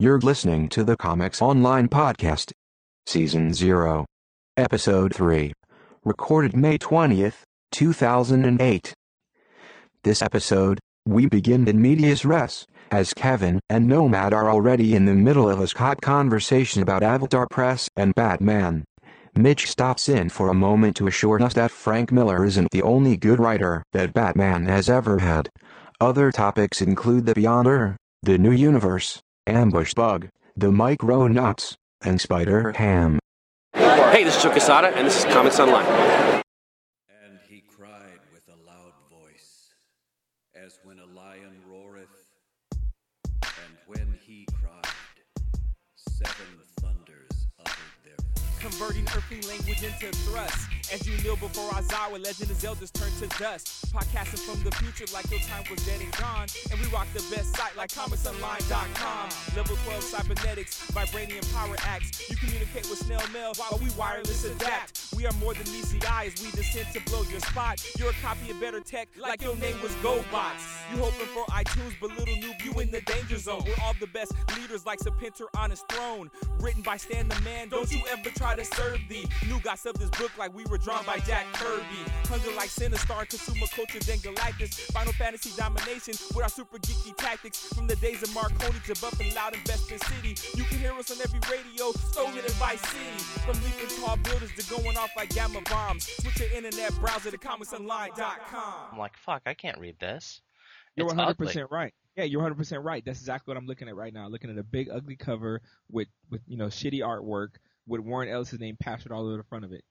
You're listening to the Comics Online Podcast, Season 0, Episode 3, recorded May 20th, 2008. This episode, we begin in medias res, as Kevin and Nomad are already in the middle of a hot conversation about Avatar Press and Batman. Mitch stops in for a moment to assure us that Frank Miller isn't the only good writer that Batman has ever had. Other topics include The Beyonder, The New Universe, Ambush Bug, The Micronauts, and Spider-Ham. Hey, this is Joe Quesada, and this is Comics Online. And he cried with a loud voice, as when a lion roareth, and when he cried, seven thunders uttered their voice. Converting earthly language into thrust. As you kneel before Aizawa, Legend of Zelda's turned to dust. Podcasting from the future like your time was dead and gone. And we rock the best site like ComicsOnline.com. Level 12 cybernetics, vibranium power acts. You communicate with snail mail while we wireless adapt. We are more than ECI as we descend to blow your spot. You're a copy of better tech like your name was GoBots. You hoping for iTunes, but little noob, you in the danger zone. We're all the best leaders like Serpenter on his throne. Written by Stan the Man, don't you ever try to serve the new guys of this book like we were drawn by Jack Kirby. Hunger like Sinistar, consumer culture then Galactus. Final Fantasy domination with our super geeky tactics. From the days of Marconi to buffing loud in Best in City. You can hear us on every radio, stolen in Vice City. From leaping tall buildings to going off like gamma bombs. Switch your internet browser to ComicsOnline.com. I'm like, fuck, I can't read this. You're 100% right. Yeah, you're 100% right. That's exactly what I'm looking at right now. Looking at a big ugly cover with shitty artwork with Warren Ellis' name plastered all over the front of it.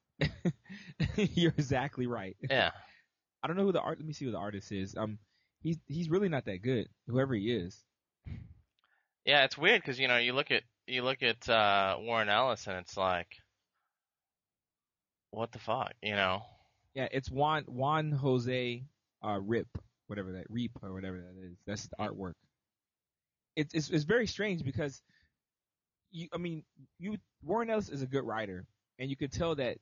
You're exactly right. Yeah. I don't know who the art. Let me see who the artist is. He's really not that good. Whoever he is. Yeah, it's weird because you look at Warren Ellis and it's like, what the fuck, you know? Yeah, it's Juan Jose Reap or whatever that is. That's the artwork. It's very strange because Warren Ellis is a good writer. And you could tell that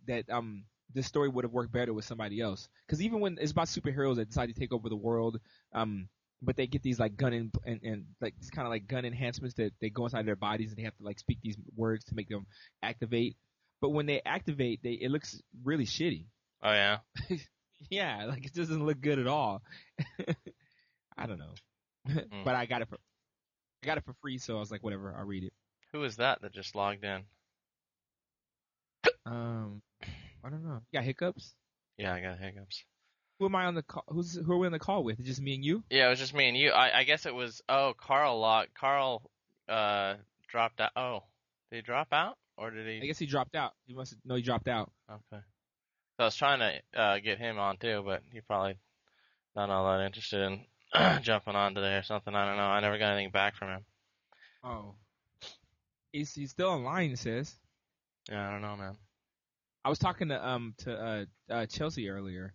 this story would have worked better with somebody else. Because even when it's about superheroes that decide to take over the world, but they get these like gun enhancements that they go inside their bodies and they have to like speak these words to make them activate. But when they activate, it looks really shitty. Oh yeah, yeah, like it doesn't look good at all. I don't know, but I got it for free, so I was like, whatever, I'll read it. Who is that just logged in? I don't know. You got hiccups? Yeah, I got hiccups. Who are we on the call with? Is it just me and you? Yeah, it was just me and you. I guess it was. Oh, Carl dropped out. Oh, did he drop out or did he? I guess he dropped out. He dropped out. Okay. So I was trying to get him on too, but he probably not all that interested in jumping on today or something. I don't know. I never got anything back from him. Oh, he's still online. It says. Yeah, I don't know, man. I was talking to Chelsea earlier.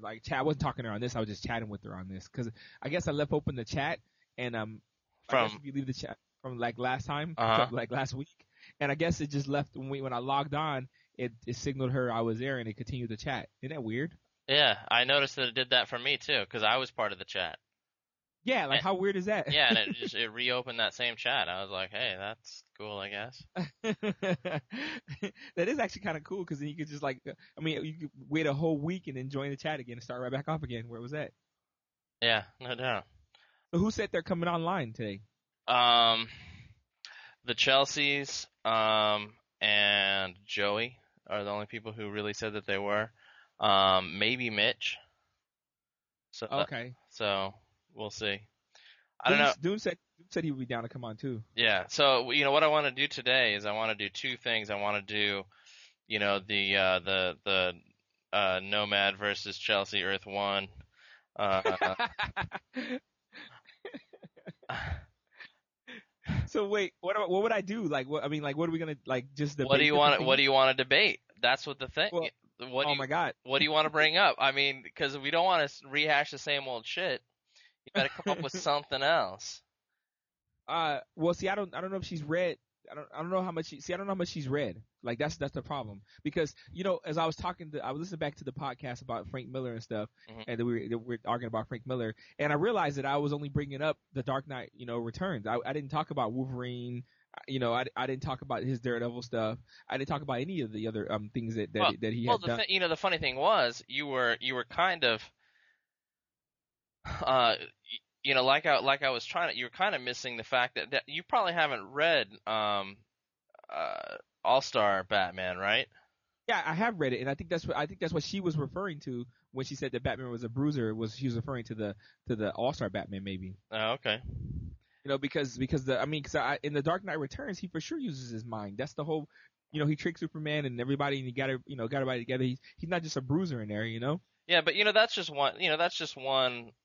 Like, I wasn't talking to her on this. I was just chatting with her on this because I guess I left open the chat and I guess if you leave the chat from like last time, like last week, and I guess it just left when I logged on. It signaled her I was there and it continued the chat. Isn't that weird? Yeah, I noticed that it did that for me too because I was part of the chat. Yeah, like and, how weird is that? Yeah, and it reopened that same chat. I was like, hey, that's cool, I guess. That is actually kind of cool because then you could just like, I mean, you could wait a whole week and then join the chat again and start right back off again. Where was that? Yeah, no doubt. So who said they're coming online today? The Chelseas and Joey are the only people who really said that they were. Maybe Mitch. So, okay. So... We'll see. I don't know. Doom said he would be down to come on too. Yeah. So what I want to do today is I want to do two things. I want to do, the Nomad versus Chelsea Earth One. So wait, what would I do? Like, what are we gonna like just debate? What do you want to debate? That's what the thing. Well, my God. What do you want to bring up? I mean, because we don't want to rehash the same old shit. You better come up with something else. Well, see, I don't know if she's read I don't know how much she's read. Like that's the problem, because you know, as I was talking to, I was listening back to the podcast about Frank Miller and stuff, mm-hmm. and we were arguing about Frank Miller, and I realized that I was only bringing up the Dark Knight, you know, Returns. I didn't talk about Wolverine. You know, I didn't talk about his Daredevil stuff. I didn't talk about any of the other things that he had done. You know, the funny thing was you were kind of, you know, like I was trying to, you were kind of missing the fact that you probably haven't read All-Star Batman, right? Yeah, I have read it, and I think that's what she was referring to when she said that Batman was a bruiser. She was referring to the All-Star Batman, maybe? Oh, okay. You know, because in the Dark Knight Returns, he for sure uses his mind. That's the whole, you know, he tricked Superman and everybody, and he got everybody together. He's not just a bruiser in there, you know. Yeah, but you know, that's just one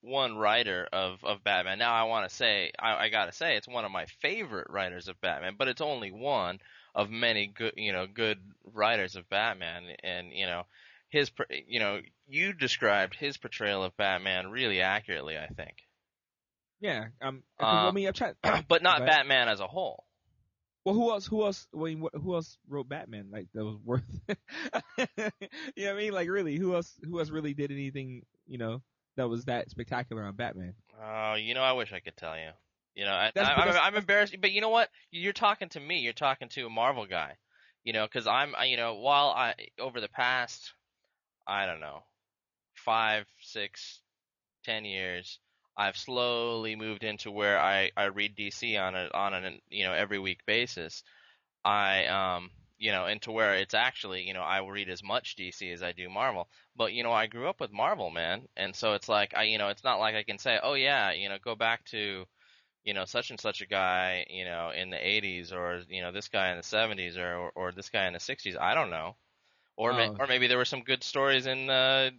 writer of Batman. Now I want to say, I gotta say, it's one of my favorite writers of Batman, but it's only one of many good writers of Batman, and you know, his, you know, you described his portrayal of Batman really accurately, I think. Yeah, but not Batman as a whole. Well, who else? I mean, who else wrote Batman? Like that was worth. You know what I mean? Like really, who else really did anything? You know, that was that spectacular on Batman. Oh, you know, I wish I could tell you. You know, I'm embarrassed, but you know what? You're talking to me. You're talking to a Marvel guy. You know, because I'm, you know, while I over the past, I don't know, 5, 6, 10 years. I've slowly moved into where I read DC on an you know, every week basis. You know, into where it's actually, you know, I will read as much DC as I do Marvel. But you know, I grew up with Marvel, man, and so it's like I, you know, it's not like I can say, oh yeah, you know, go back to, you know, such and such a guy, you know, in the 80s, or you know, this guy in the 70s, or this guy in the 60s. I don't know. Or maybe there were some good stories in the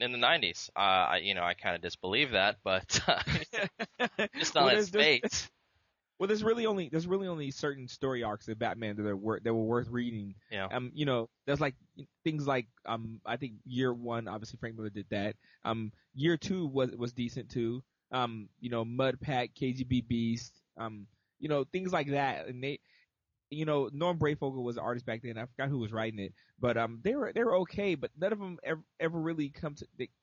90s. You know, I kind of disbelieve that, but just not as fate. Well, there's really only certain story arcs of Batman that were worth reading. Yeah. You know, there's like things like I think Year 1, obviously Frank Miller did that. Year 2 was decent too. You know, Mudpack, KGBeast. You know, things like that, and they. You know, Norm Brayfogle was an artist back then. I forgot who was writing it, but they were okay. But none of them ever really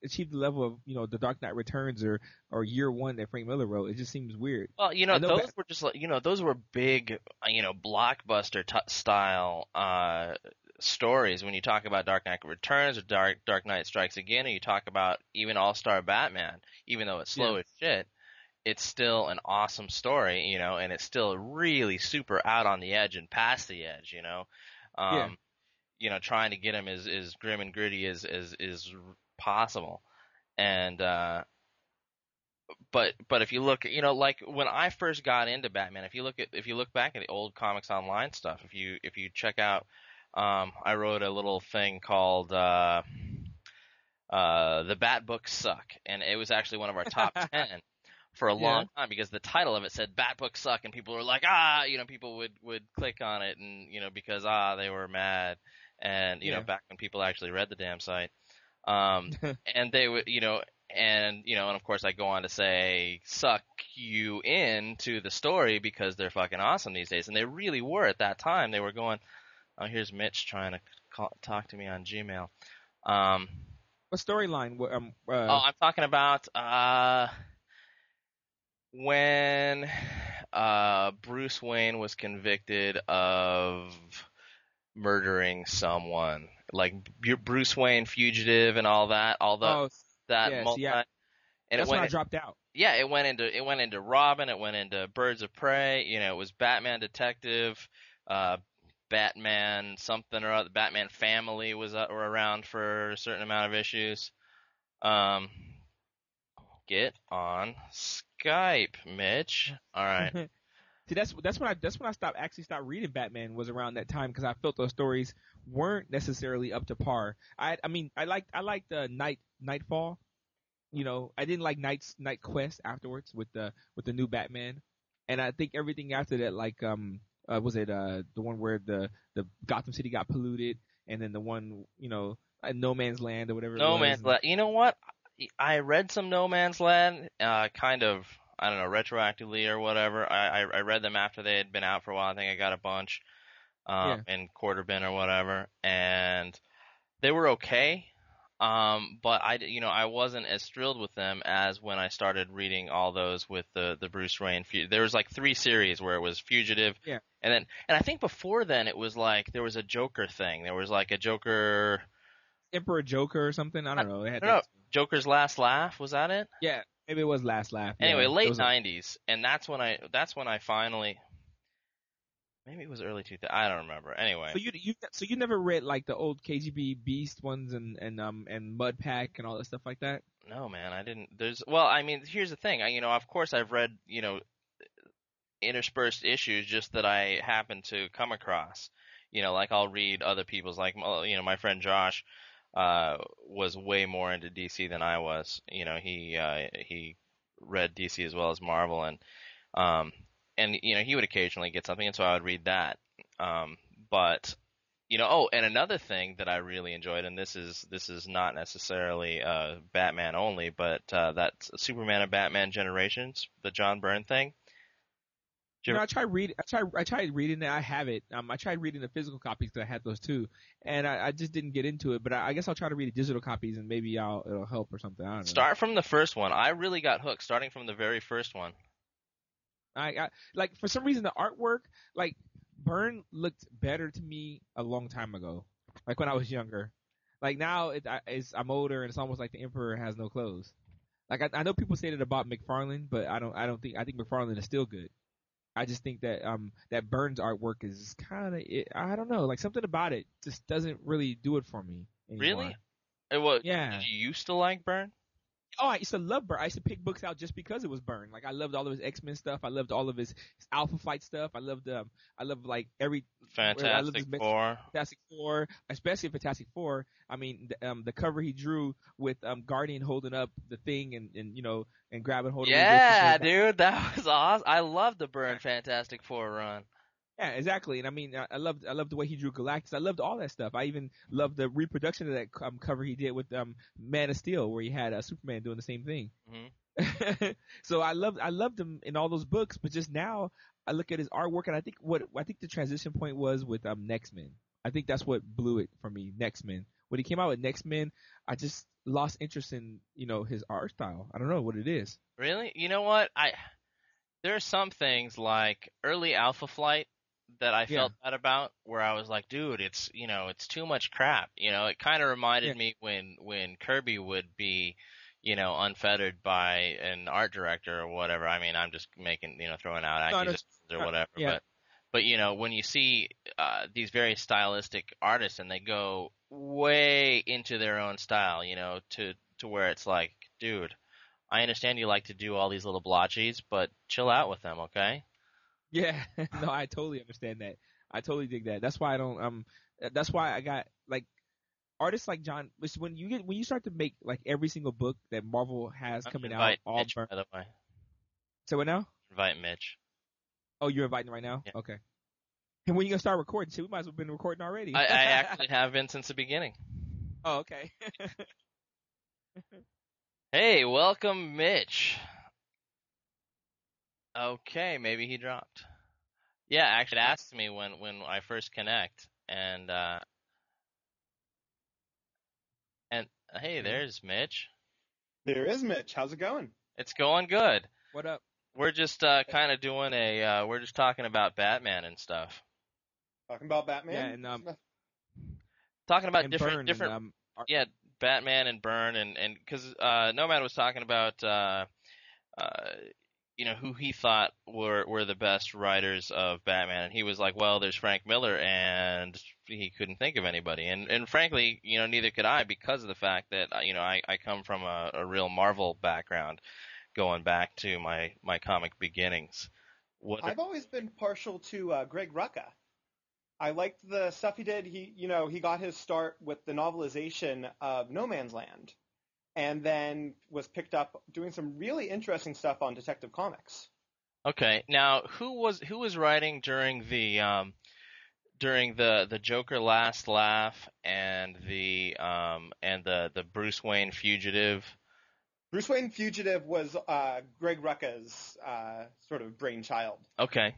achieved the level of, you know, the Dark Knight Returns or Year 1 that Frank Miller wrote. It just seems weird. Well, you know, those were just like, you know, those were big, you know, blockbuster style stories. When you talk about Dark Knight Returns or Dark Knight Strikes Again, or you talk about even All Star Batman, even though it's slow as shit. It's still an awesome story, you know, and it's still really super out on the edge and past the edge, you know. You know, trying to get him as grim and gritty as possible. And but if you look, you know, like when I first got into Batman, if you look back at the old Comics Online stuff, if you check out, I wrote a little thing called The Bat Books Suck, and it was actually one of our top 10. For a long time, because the title of it said "Bat Books Suck," and people were like, you know, people would click on it, and you know, because they were mad, and you know, back when people actually read the damn site, and they would, you know, and of course I go on to say, suck you into the story because they're fucking awesome these days, and they really were at that time. They were going, oh, here's Mitch trying to talk to me on Gmail. What storyline? I'm talking about. When Bruce Wayne was convicted of murdering someone, like Bruce Wayne Fugitive and all that, and that's when I dropped out. Yeah, it went into Robin, it went into Birds of Prey. You know, it was Batman Detective, Batman something or other. Batman Family were around for a certain amount of issues. Get on Skype, Mitch. All right. See, that's when I stopped reading Batman, was around that time, because I felt those stories weren't necessarily up to par. I liked Nightfall. You know, I didn't like Night Quest afterwards with the new Batman, and I think everything after that, like was it the one where the Gotham City got polluted, and then the one, you know, No Man's Land or whatever. No Man's Land. You know what? I read some No Man's Land, kind of I don't know, retroactively or whatever. I read them after they had been out for a while. I think I got a bunch in quarter bin or whatever, and they were okay. But I wasn't as thrilled with them as when I started reading all those with the Bruce Wayne Fugitive. There was like three series where it was Fugitive. Yeah. And I think before then it was like, there was a Joker thing. There was like a Joker, Emperor Joker or something. I don't know. They had Joker's Last Laugh. Was that it? Yeah. Maybe it was Last Laugh. Anyway, yeah, late '90s. And that's when I finally, maybe it was early 2000. I don't remember. Anyway. So you never read like the old KGBeast ones and Mudpack and all that stuff like that? No, man, I didn't. Here's the thing. Of course I've read, interspersed issues just that I happen to come across. Like I'll read other people's, like, my friend Josh was way more into DC than I was. He read DC as well as Marvel, and he would occasionally get something, and so I would read that. And another thing that I really enjoyed, and this is not necessarily Batman only, but that Superman and Batman Generations, the John Byrne thing. I tried reading it. I have it. I tried reading the physical copies because I had those too, and I just didn't get into it. But I guess I'll try to read the digital copies, and maybe it'll help or something. I don't know. Start from the first one. I really got hooked starting from the very first one. I like, for some reason, the artwork, like, Byrne looked better to me a long time ago, like when I was younger. Like now, I'm older, and it's almost like the Emperor has no clothes. Like I know people say that about McFarlane, but I think McFarlane is still good. I just think that that Byrne's artwork is kind of, I don't know, like something about it just doesn't really do it for me anymore. Really? Well, yeah. Did you used to like Byrne? Oh, I used to love Byrne. I used to pick books out just because it was Byrne. Like I loved all of his X-Men stuff. I loved all of his Alpha Flight stuff. I loved like every Fantastic Four. Fantastic Four, especially Fantastic Four. I mean, the cover he drew with Guardian holding up the thing and grabbing hold of it. Yeah, dude, that was awesome. I loved the Byrne Fantastic Four run. Yeah, exactly. And I mean, I loved the way he drew Galactus. I loved all that stuff. I even loved the reproduction of that cover he did with Man of Steel, where he had Superman doing the same thing. Mm-hmm. So I loved him in all those books, but just now I look at his artwork, and I think the transition point was with Next Men. I think that's what blew it for me. Next Men. When he came out with Next Men, I just lost interest in his art style. I don't know what it is. Really? You know what? There are some things like early Alpha Flight that I felt bad about, where I was like, dude, it's, it's too much crap. It kind of reminded me when Kirby would be, unfettered by an art director or whatever. I mean, I'm just making, throwing out accusations or whatever. Yeah. But, when you see these very stylistic artists and they go way into their own style, to where it's like, dude, I understand you like to do all these little blotchies, but chill out with them, okay? Yeah, no, I totally understand that. I totally dig that. That's why I don't. That's why I got like artists like John. Which when you start to make like every single book that Marvel has coming out, all Mitch, by the way. So what now? Invite Mitch. Oh, you're inviting right now? Yeah. Okay. And when are you gonna start recording? See, we might as well have been recording already. I actually have been since the beginning. Oh, okay. Hey, welcome, Mitch. Okay, maybe he dropped. Yeah, actually, it asked me when I first connect, and hey, there's Mitch. There is Mitch. How's it going? It's going good. What up? We're just kind of doing we're just talking about Batman and stuff. Talking about Batman. Yeah, and talking about different. And, yeah, Batman and Byrne and because Nomad was talking about who he thought were the best writers of Batman. And he was like, well, there's Frank Miller, and he couldn't think of anybody. And frankly, neither could I, because of the fact that, I come from a real Marvel background, going back to my comic beginnings. I've always been partial to Greg Rucka. I liked the stuff he did. He got his start with the novelization of No Man's Land, and then was picked up doing some really interesting stuff on Detective Comics. Okay, now who was writing during the Joker Last Laugh and the Bruce Wayne Fugitive? Bruce Wayne Fugitive was Greg Rucka's sort of brainchild. Okay,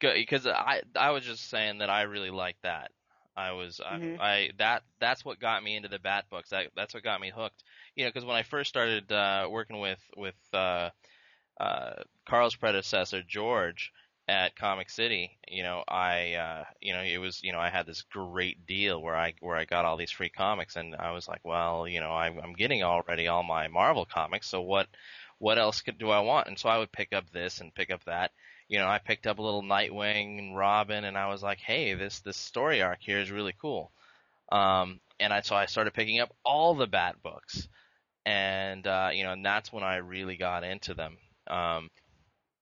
good, because I was just saying that I really liked that. That's what got me into the Bat books. That's what got me hooked. You know, because when I first started working with Carl's predecessor George at Comic City, you know, I had this great deal where I got all these free comics, and I was like, well, you know, I'm getting already all my Marvel comics, so what else do I want? And so I would pick up this and pick up that. You know, I picked up a little Nightwing and Robin, and I was like, hey, this story arc here is really cool. So I started picking up all the Bat books, and that's when I really got into them. Well,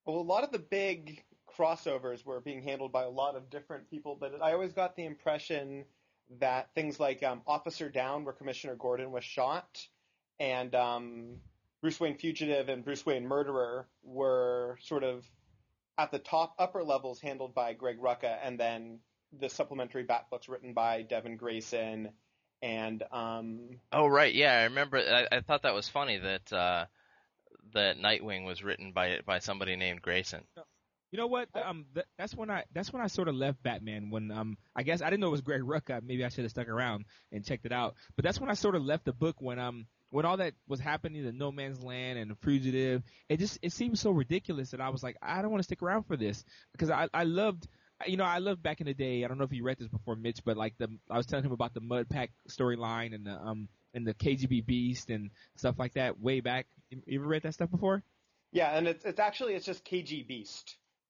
a lot of the big crossovers were being handled by a lot of different people, but I always got the impression that things like Officer Down, where Commissioner Gordon was shot, and Bruce Wayne Fugitive and Bruce Wayne Murderer were sort of at the top upper levels handled by Greg Rucka, and then the supplementary Bat books written by Devin Grayson and oh, right, yeah, I remember. I thought that was funny that Nightwing was written by somebody named Grayson. You know what? That's when I sort of left Batman. When I guess I didn't know it was Greg Rucka. Maybe I should have stuck around and checked it out. But that's when I sort of left the book when all that was happening to No Man's Land and The Fugitive. It seemed so ridiculous that I was like, I don't want to stick around for this, because I loved back in the day. I don't know if you read this before, Mitch, but like I was telling him about the Mudpack storyline and the KGBeast and stuff like that way back. You ever read that stuff before? Yeah, and it's just KGBeast.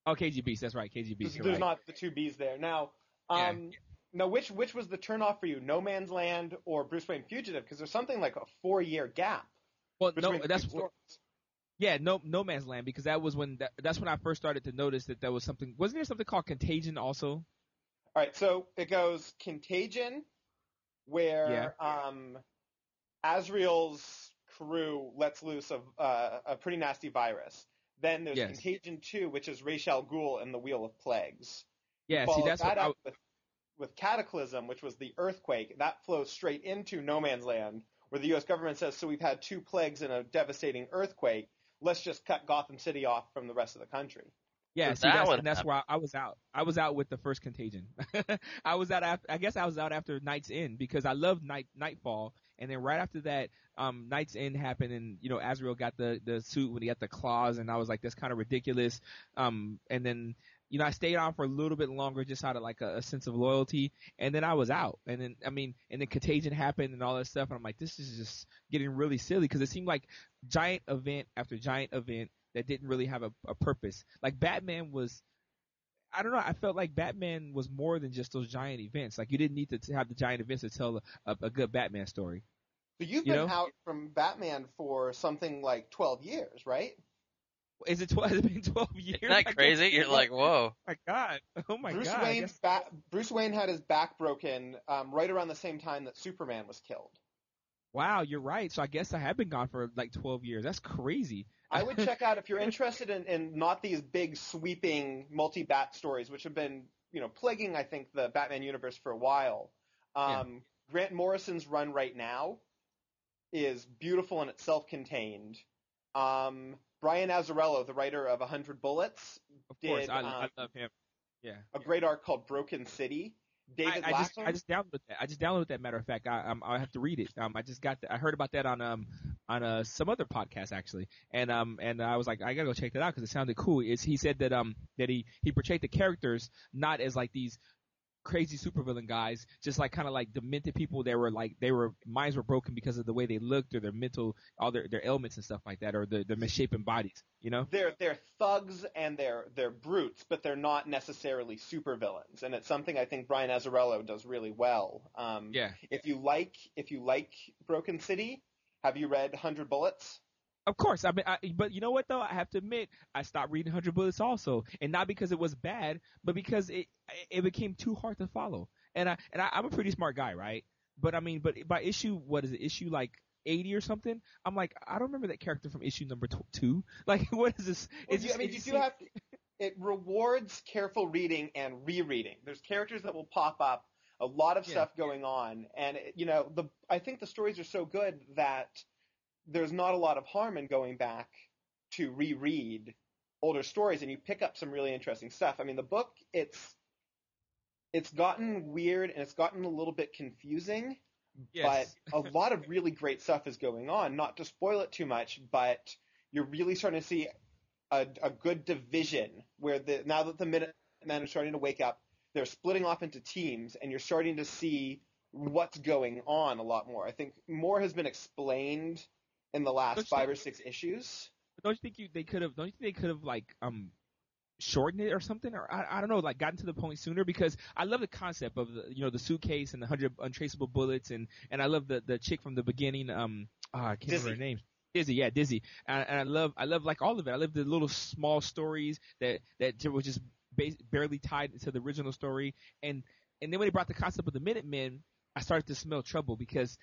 Oh, KGBeast, that's right, KGBeast. There's right. Not the two B's there. Now, Now, which was the turnoff for you, No Man's Land or Bruce Wayne Fugitive? Because there's something like a 4-year gap. Well, no, that's No Man's Land, because that was when that's when I first started to notice that there was something. Wasn't there something called Contagion also? All right, so it goes Contagion, where Azrael's crew lets loose a pretty nasty virus. Then there's Contagion 2, which is Ra's al Ghul and the Wheel of Plagues. Yeah, see, that's that up with Cataclysm, which was the earthquake. That flows straight into No Man's Land, where the U.S. government says, so we've had 2 plagues and a devastating earthquake. Let's just cut Gotham City off from the rest of the country. Yeah, so that's where I was out. I was out with the first Contagion. I was out after, after Night's End, because I loved Nightfall, and then right after that, Night's End happened, and you know Azrael got the suit when he got the claws, and I was like, that's kind of ridiculous. And then you know I stayed on for a little bit longer just out of like a sense of loyalty, and then I was out, and then Contagion happened and all that stuff, and I'm like, this is just getting really silly, because it seemed like giant event after giant event that didn't really have a purpose. Like Batman was, I don't know, I felt like Batman was more than just those giant events. Like you didn't need to have the giant events to tell a good Batman story. So you've been out from Batman for something like 12 years, right? Is it 12? Has it been 12 years? Isn't that crazy? You're like, whoa. Oh my God. Oh my God. Bruce Wayne had his back broken right around the same time that Superman was killed. Wow, you're right. So I guess I have been gone for like 12 years. That's crazy. I would check out, if you're interested in not these big sweeping multi-Bat stories, which have been, you know, plaguing, I think, the Batman universe for a while. Grant Morrison's run right now is beautiful and it's self-contained. Brian Azzarello, the writer of 100 Bullets, I love him. Yeah, a great arc called Broken City. David Lapham. I just downloaded that. Matter of fact, I have to read it. I just got that. I heard about that on some other podcast actually, and I was like, I gotta go check that out because it sounded cool. He said that he portrayed the characters not as like these crazy supervillain guys, just like kind of like demented people that were like minds were broken because of the way they looked or their mental, all their ailments and stuff like that, or the misshapen bodies. You know, they're thugs and they're brutes, but they're not necessarily supervillains. And it's something I think Brian Azzarello does really well. If you like Broken City, have you read 100 Bullets? Of course. But you know what though? I have to admit, I stopped reading 100 Bullets also, and not because it was bad, but because it became too hard to follow. And I'm a pretty smart guy, right? But I mean, but by issue, what is it? Issue like 80 or something? I'm like, I don't remember that character from issue number 2. Like, what is this? It rewards careful reading and rereading. There's characters that will pop up, a lot of stuff going on, and I think the stories are so good that there's not a lot of harm in going back to reread older stories, and you pick up some really interesting stuff. I mean, the book, it's gotten weird and it's gotten a little bit confusing, yes. But a lot of really great stuff is going on. Not to spoil it too much, but you're really starting to see a good division where now that the Minutemen are starting to wake up, they're splitting off into teams, and you're starting to see what's going on a lot more. I think more has been explained in the last 5 or 6 issues. Don't you think they could have shortened it or something, or I don't know, like gotten to the point sooner? Because I love the concept of the suitcase and the 100 untraceable bullets, and I love the chick from the beginning. I can't remember her name. Dizzy, yeah, Dizzy. And I love like all of it. I love the little small stories that were just barely tied to the original story. And then when they brought the concept of the Minutemen, I started to smell trouble because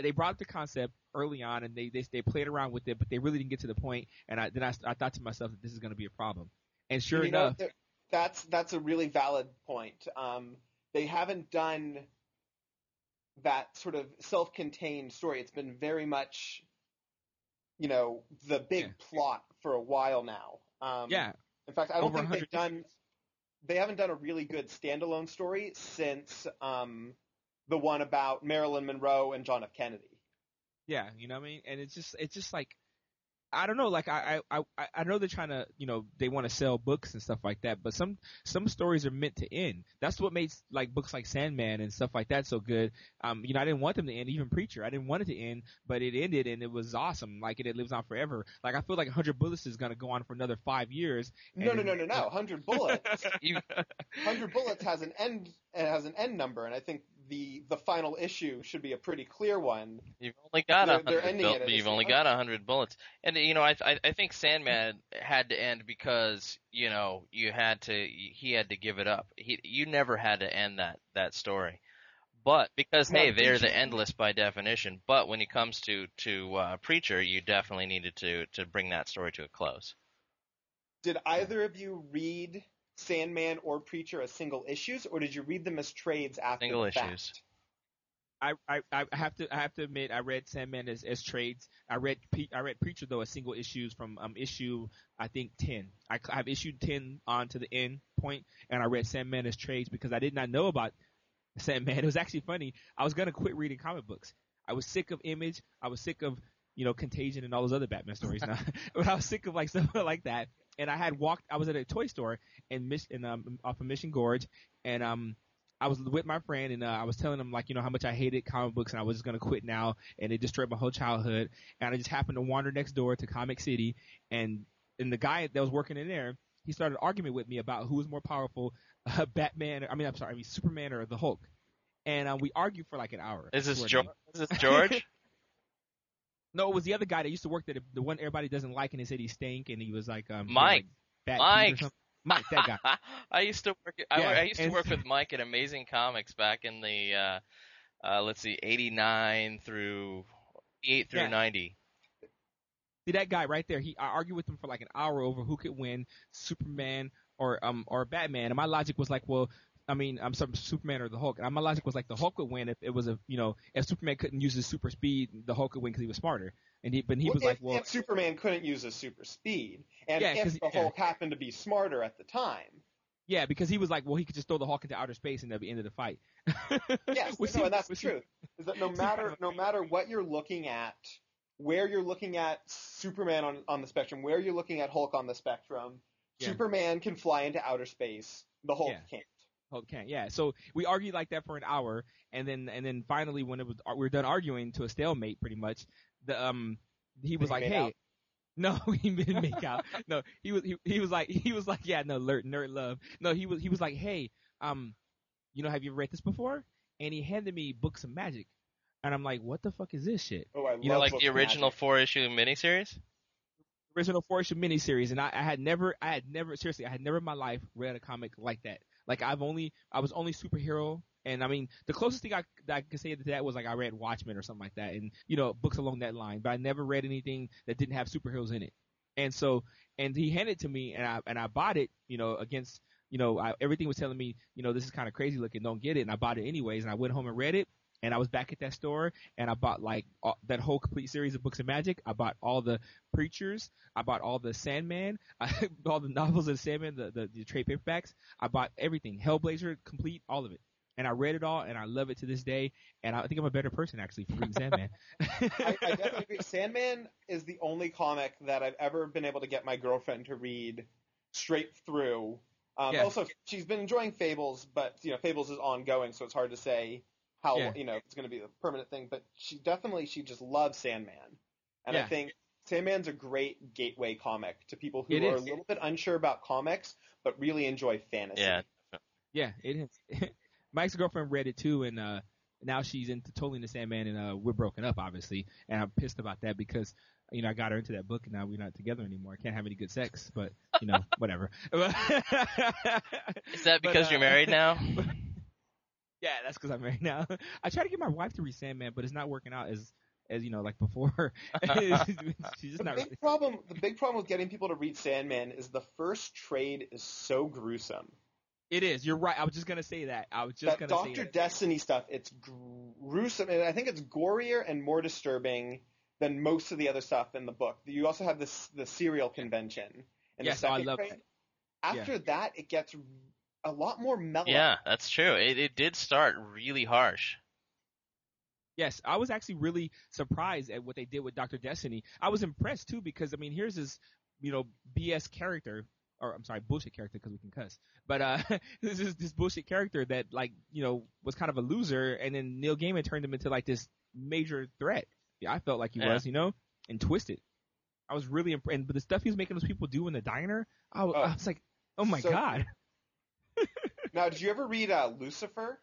they brought up the concept early on, and they played around with it, but they really didn't get to the point. And I thought to myself that this is going to be a problem. And sure enough, that's a really valid point. They haven't done that sort of self-contained story. It's been very much, the big plot for a while now. In fact, I don't think they've done. They haven't done a really good standalone story since the one about Marilyn Monroe and John F. Kennedy. Yeah, you know what I mean? And it's just like, I don't know, like I know they're trying to, they want to sell books and stuff like that, but some stories are meant to end. That's what made like books like Sandman and stuff like that so good. I didn't want them to end, even Preacher. I didn't want it to end, but it ended and it was awesome. Like it lives on forever. Like I feel like 100 Bullets is going to go on for another 5 years. No. 100 Bullets. 100 Bullets has an end. It has an end number, and I think the final issue should be a pretty clear one. You've only got 100 bullets, and I think Sandman had to end because he had to give it up. You never had to end that story, but because they're the endless by definition. But when it comes to Preacher, you definitely needed to bring that story to a close. Did either of you read Sandman or Preacher as single issues, or did you read them as trades after the fact? Single issues. I have to admit, I read Sandman as trades. I read Preacher though as single issues from issue, I think, 10. I have issue 10 on to the end point, and I read Sandman as trades because I did not know about Sandman. It was actually funny. I was gonna quit reading comic books. I was sick of Image. I was sick of Contagion and all those other Batman stories. Now, but I was sick of like stuff like that. And I was at a toy store off of Mission Gorge, and I was with my friend, and I was telling him how much I hated comic books, and I was just gonna quit now, and it destroyed my whole childhood. And I just happened to wander next door to Comic City, and the guy that was working in there, he started arguing with me about who was more powerful, Superman or the Hulk, and we argued for like an hour. Is this George? No, it was the other guy that used to work there, the one everybody doesn't like, and they said he stank, and he was like Mike, that guy. I used to work with Mike at Amazing Comics back in the 89 through 88 through 90. See that guy right there? I argued with him for like an hour over who could win, Superman or Batman, and my logic was like, Superman or the Hulk. And my logic was like, the Hulk would win if it was if Superman couldn't use his super speed, the Hulk would win because he was smarter. If Superman couldn't use his super speed, and if the Hulk happened to be smarter at the time. Yeah, because he was like, well, he could just throw the Hulk into outer space and that'd be the end of the fight. Yes, and that's the truth. Is that no matter what you're looking at, where you're looking at Superman on the spectrum, where you're looking at Hulk on the spectrum, Superman can fly into outer space. The Hulk can't. So we argued like that for an hour, and then finally, when we were done arguing to a stalemate, pretty much, he was like, "Hey, no, he didn't make out. No, he was like, yeah, no, nerd love. No, he was like, hey, have you ever read this before?" And he handed me Books of Magic, and I'm like, "What the fuck is this shit?" Oh, I love like the original 4-issue miniseries. Original 4-issue miniseries, and I had never in my life read a comic like that. Like I was only superhero, and I mean the closest thing I could say to that was like I read Watchmen or something like that, and books along that line. But I never read anything that didn't have superheroes in it. And so, and he handed it to me, and I bought it, against everything was telling me, this is kind of crazy looking, don't get it, and I bought it anyways, and I went home and read it, And I was back at that store, and I bought like all, that whole complete series of books of magic. I bought all the Preachers. I bought all the Sandman. I all the novels of Sandman, the trade paperbacks. I bought everything. Hellblazer, complete, all of it. And I read it all, and I love it to this day. And I think I'm a better person, actually, for reading Sandman. I definitely agree. Sandman is the only comic that I've ever been able to get my girlfriend to read straight through. Yes. Also, she's been enjoying Fables, but, you know, Fables is ongoing, so it's hard to say how, you know, it's going to be a permanent thing. But she just loves Sandman. And I think Sandman's a great gateway comic to people who are a little bit unsure about comics, but really enjoy fantasy. Yeah, it is. Mike's girlfriend read it too, and now she's totally into Sandman, and we're broken up, obviously. And I'm pissed about that because, you know, I got her into that book, and now we're not together anymore. I can't have any good sex, but, you know, whatever. Is that because you're married now? Yeah, that's because I'm married now. I try to get my wife to read Sandman, but it's not working out as you know, like before. She's just not really... The big problem with getting people to read Sandman is the first trade is so gruesome. It is. You're right. I was just going to say that. Dr. Destiny stuff, it's gruesome. And I think it's gorier and more disturbing than most of the other stuff in the book. You also have the serial convention. Yes, I love that. After that, it gets a lot more mellow. Yeah, that's true. It did start really harsh. Yes, I was actually really surprised at what they did with Dr. Destiny. I was impressed, too, because, I mean, here's this, you know, BS character. Or I'm sorry, bullshit character, because we can cuss. But this is this bullshit character that, like, you know, was kind of a loser, and then Neil Gaiman turned him into like this major threat. Yeah, I felt like he was, you know, and twisted. I was really impressed. But the stuff he was making those people do in the diner, I was like, oh my god. Now, did you ever read Lucifer?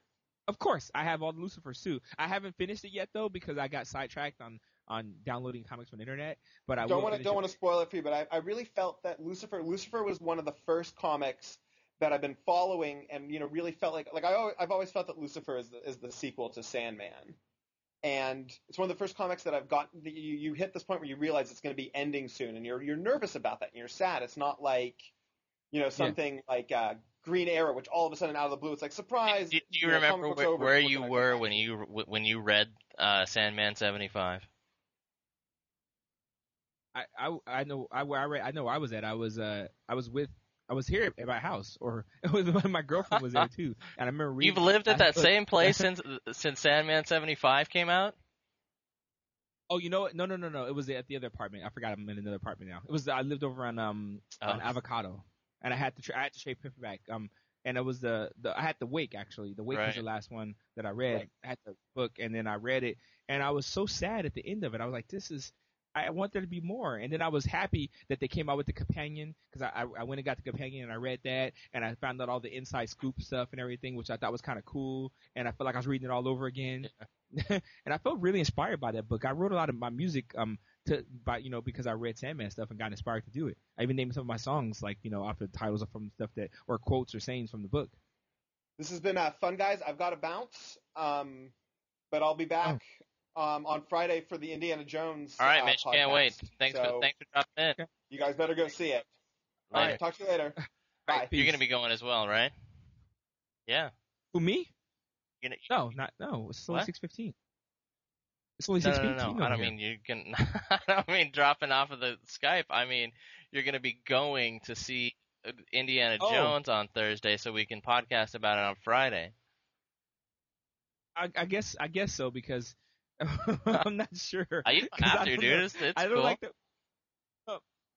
Of course, I have all the Lucifer too. I haven't finished it yet though because I got sidetracked on downloading comics from the internet, but I don't want to spoil it for you, but I really felt that Lucifer was one of the first comics that I've been following, and you know, really felt like I've always felt that Lucifer is the sequel to Sandman, and it's one of the first comics that I've gotten. You hit this point where you realize it's going to be ending soon, and you're nervous about that, and you're sad. It's not like, you know, something like Green Arrow, which all of a sudden out of the blue, it's like surprise. Do you remember where you were when you read Sandman 75? I was here at my house, or my girlfriend was there too, and I remember reading. You've lived at that same place since Sandman 75 came out? Oh, you know what? No. It was at the other apartment. I forgot I'm in another apartment now. It was I lived over on Avocado, and I had to shape paperback. And it was I had The Wake, actually. The Wake was the last one that I read. Right. I had the book, and then I read it, and I was so sad at the end of it. I was like, I want there to be more. And then I was happy that they came out with the companion, because I went and got the companion and I read that, and I found out all the inside scoop stuff and everything, which I thought was kind of cool, and I felt like I was reading it all over again. And I felt really inspired by that book. I wrote a lot of my music because I read Sandman stuff and got inspired to do it. I even named some of my songs, like, you know, after the titles from stuff that – or quotes or sayings from the book. This has been fun, guys. I've got to bounce, but I'll be back. Oh. On Friday for the Indiana Jones. All right, Mitch, podcast. Can't wait. Thanks for dropping in. You guys better go see it. Later. All right, talk to you later. Bye. You're going to be going as well, right? Yeah. Who, me? No. It's only 6:15. It's only 6:15. No. I don't mean dropping off of the Skype. I mean you're going to be going to see Indiana Jones on Thursday, so we can podcast about it on Friday. I guess so, because. I'm not sure. You don't have to, dude. It's I don't cool. like the.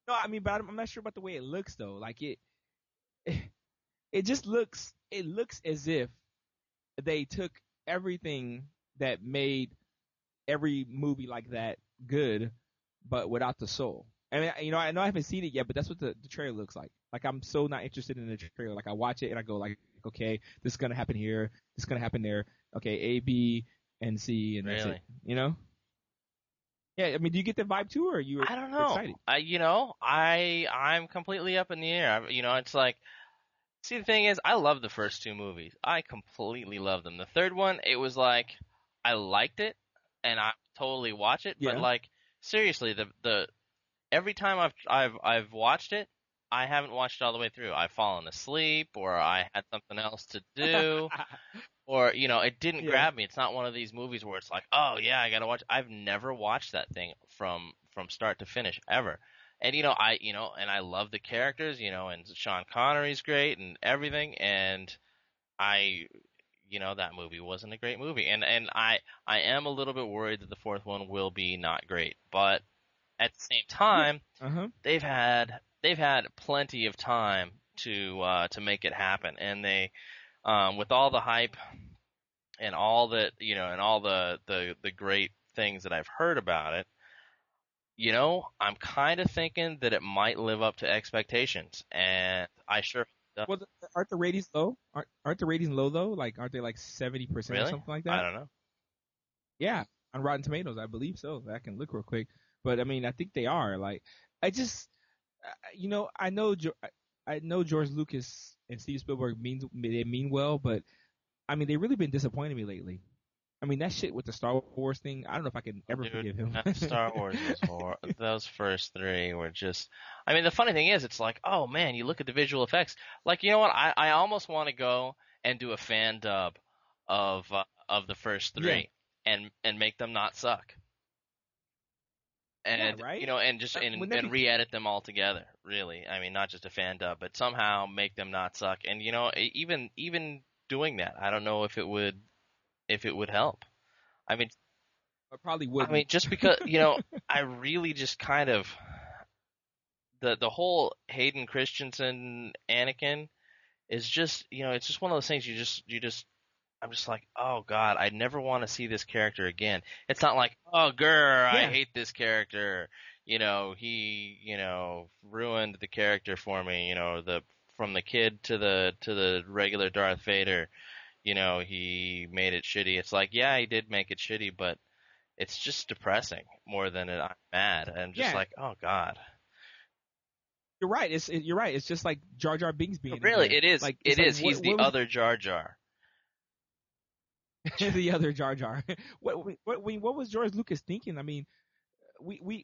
No, I mean, but I'm not sure about the way it looks though. Like it just looks. It looks as if they took everything that made every movie like that good, but without the soul. I mean, you know, I know I haven't seen it yet, but that's what the trailer looks like. Like, I'm so not interested in the trailer. Like, I watch it and I go like, okay, this is gonna happen here. This is gonna happen there. Okay, A, B. And see, and really? That's it, you know? Yeah, I mean, do you get the vibe too, or are you I don't know. Excited? I'm completely up in the air. It's like, see, the thing is, I love the first two movies. I completely love them. The third one, it was like, I liked it, and I totally watch it, but like, seriously, the every time I've watched it, I haven't watched it all the way through. I've fallen asleep, or I had something else to do. Or, you know, it didn't grab me. It's not one of these movies where it's like, oh, yeah, I got to watch. I've never watched that thing from start to finish ever. And, and I love the characters, and Sean Connery's great and everything. And that movie wasn't a great movie. And I am a little bit worried that the fourth one will be not great. But at the same time, they've had plenty of time to make it happen. And they... with all the hype and all that, and all the great things that I've heard about it, I'm kind of thinking that it might live up to expectations, and I sure. Well, aren't the ratings low? Aren't the ratings low though? Like, aren't they like 70% or something like that? I don't know. Yeah, on Rotten Tomatoes, I believe so. I can look real quick, but I mean, I think they are. Like, I just, I know George Lucas and Steve Spielberg mean well, but I mean, they've really been disappointing me lately. I mean, that shit with the Star Wars thing, I don't know if I can ever forgive him. Star Wars was those first three were just, I mean, the funny thing is, it's like, oh man, you look at the visual effects. Like, you know what? I almost want to go and do a fan dub of the first three and make them not suck. And, and re-edit them all together, really. I mean, not just a fan dub, but somehow make them not suck. And, even doing that, I don't know if it would help. I mean, I probably wouldn't. I mean, just because, I really just kind of, the whole Hayden Christensen Anakin is just, it's just one of those things you just, I'm just like, oh God, I never want to see this character again. It's not like, oh girl, I hate this character. He, ruined the character for me. From the kid to the regular Darth Vader. He made it shitty. It's like, yeah, he did make it shitty, but it's just depressing more than it. I'm mad. I'm just like, oh God. You're right. You're right. It's just like Jar Jar Binks being. Really, it is. Like, it is. Like, he's the other Jar Jar. The other Jar Jar. What was George Lucas thinking? I mean, we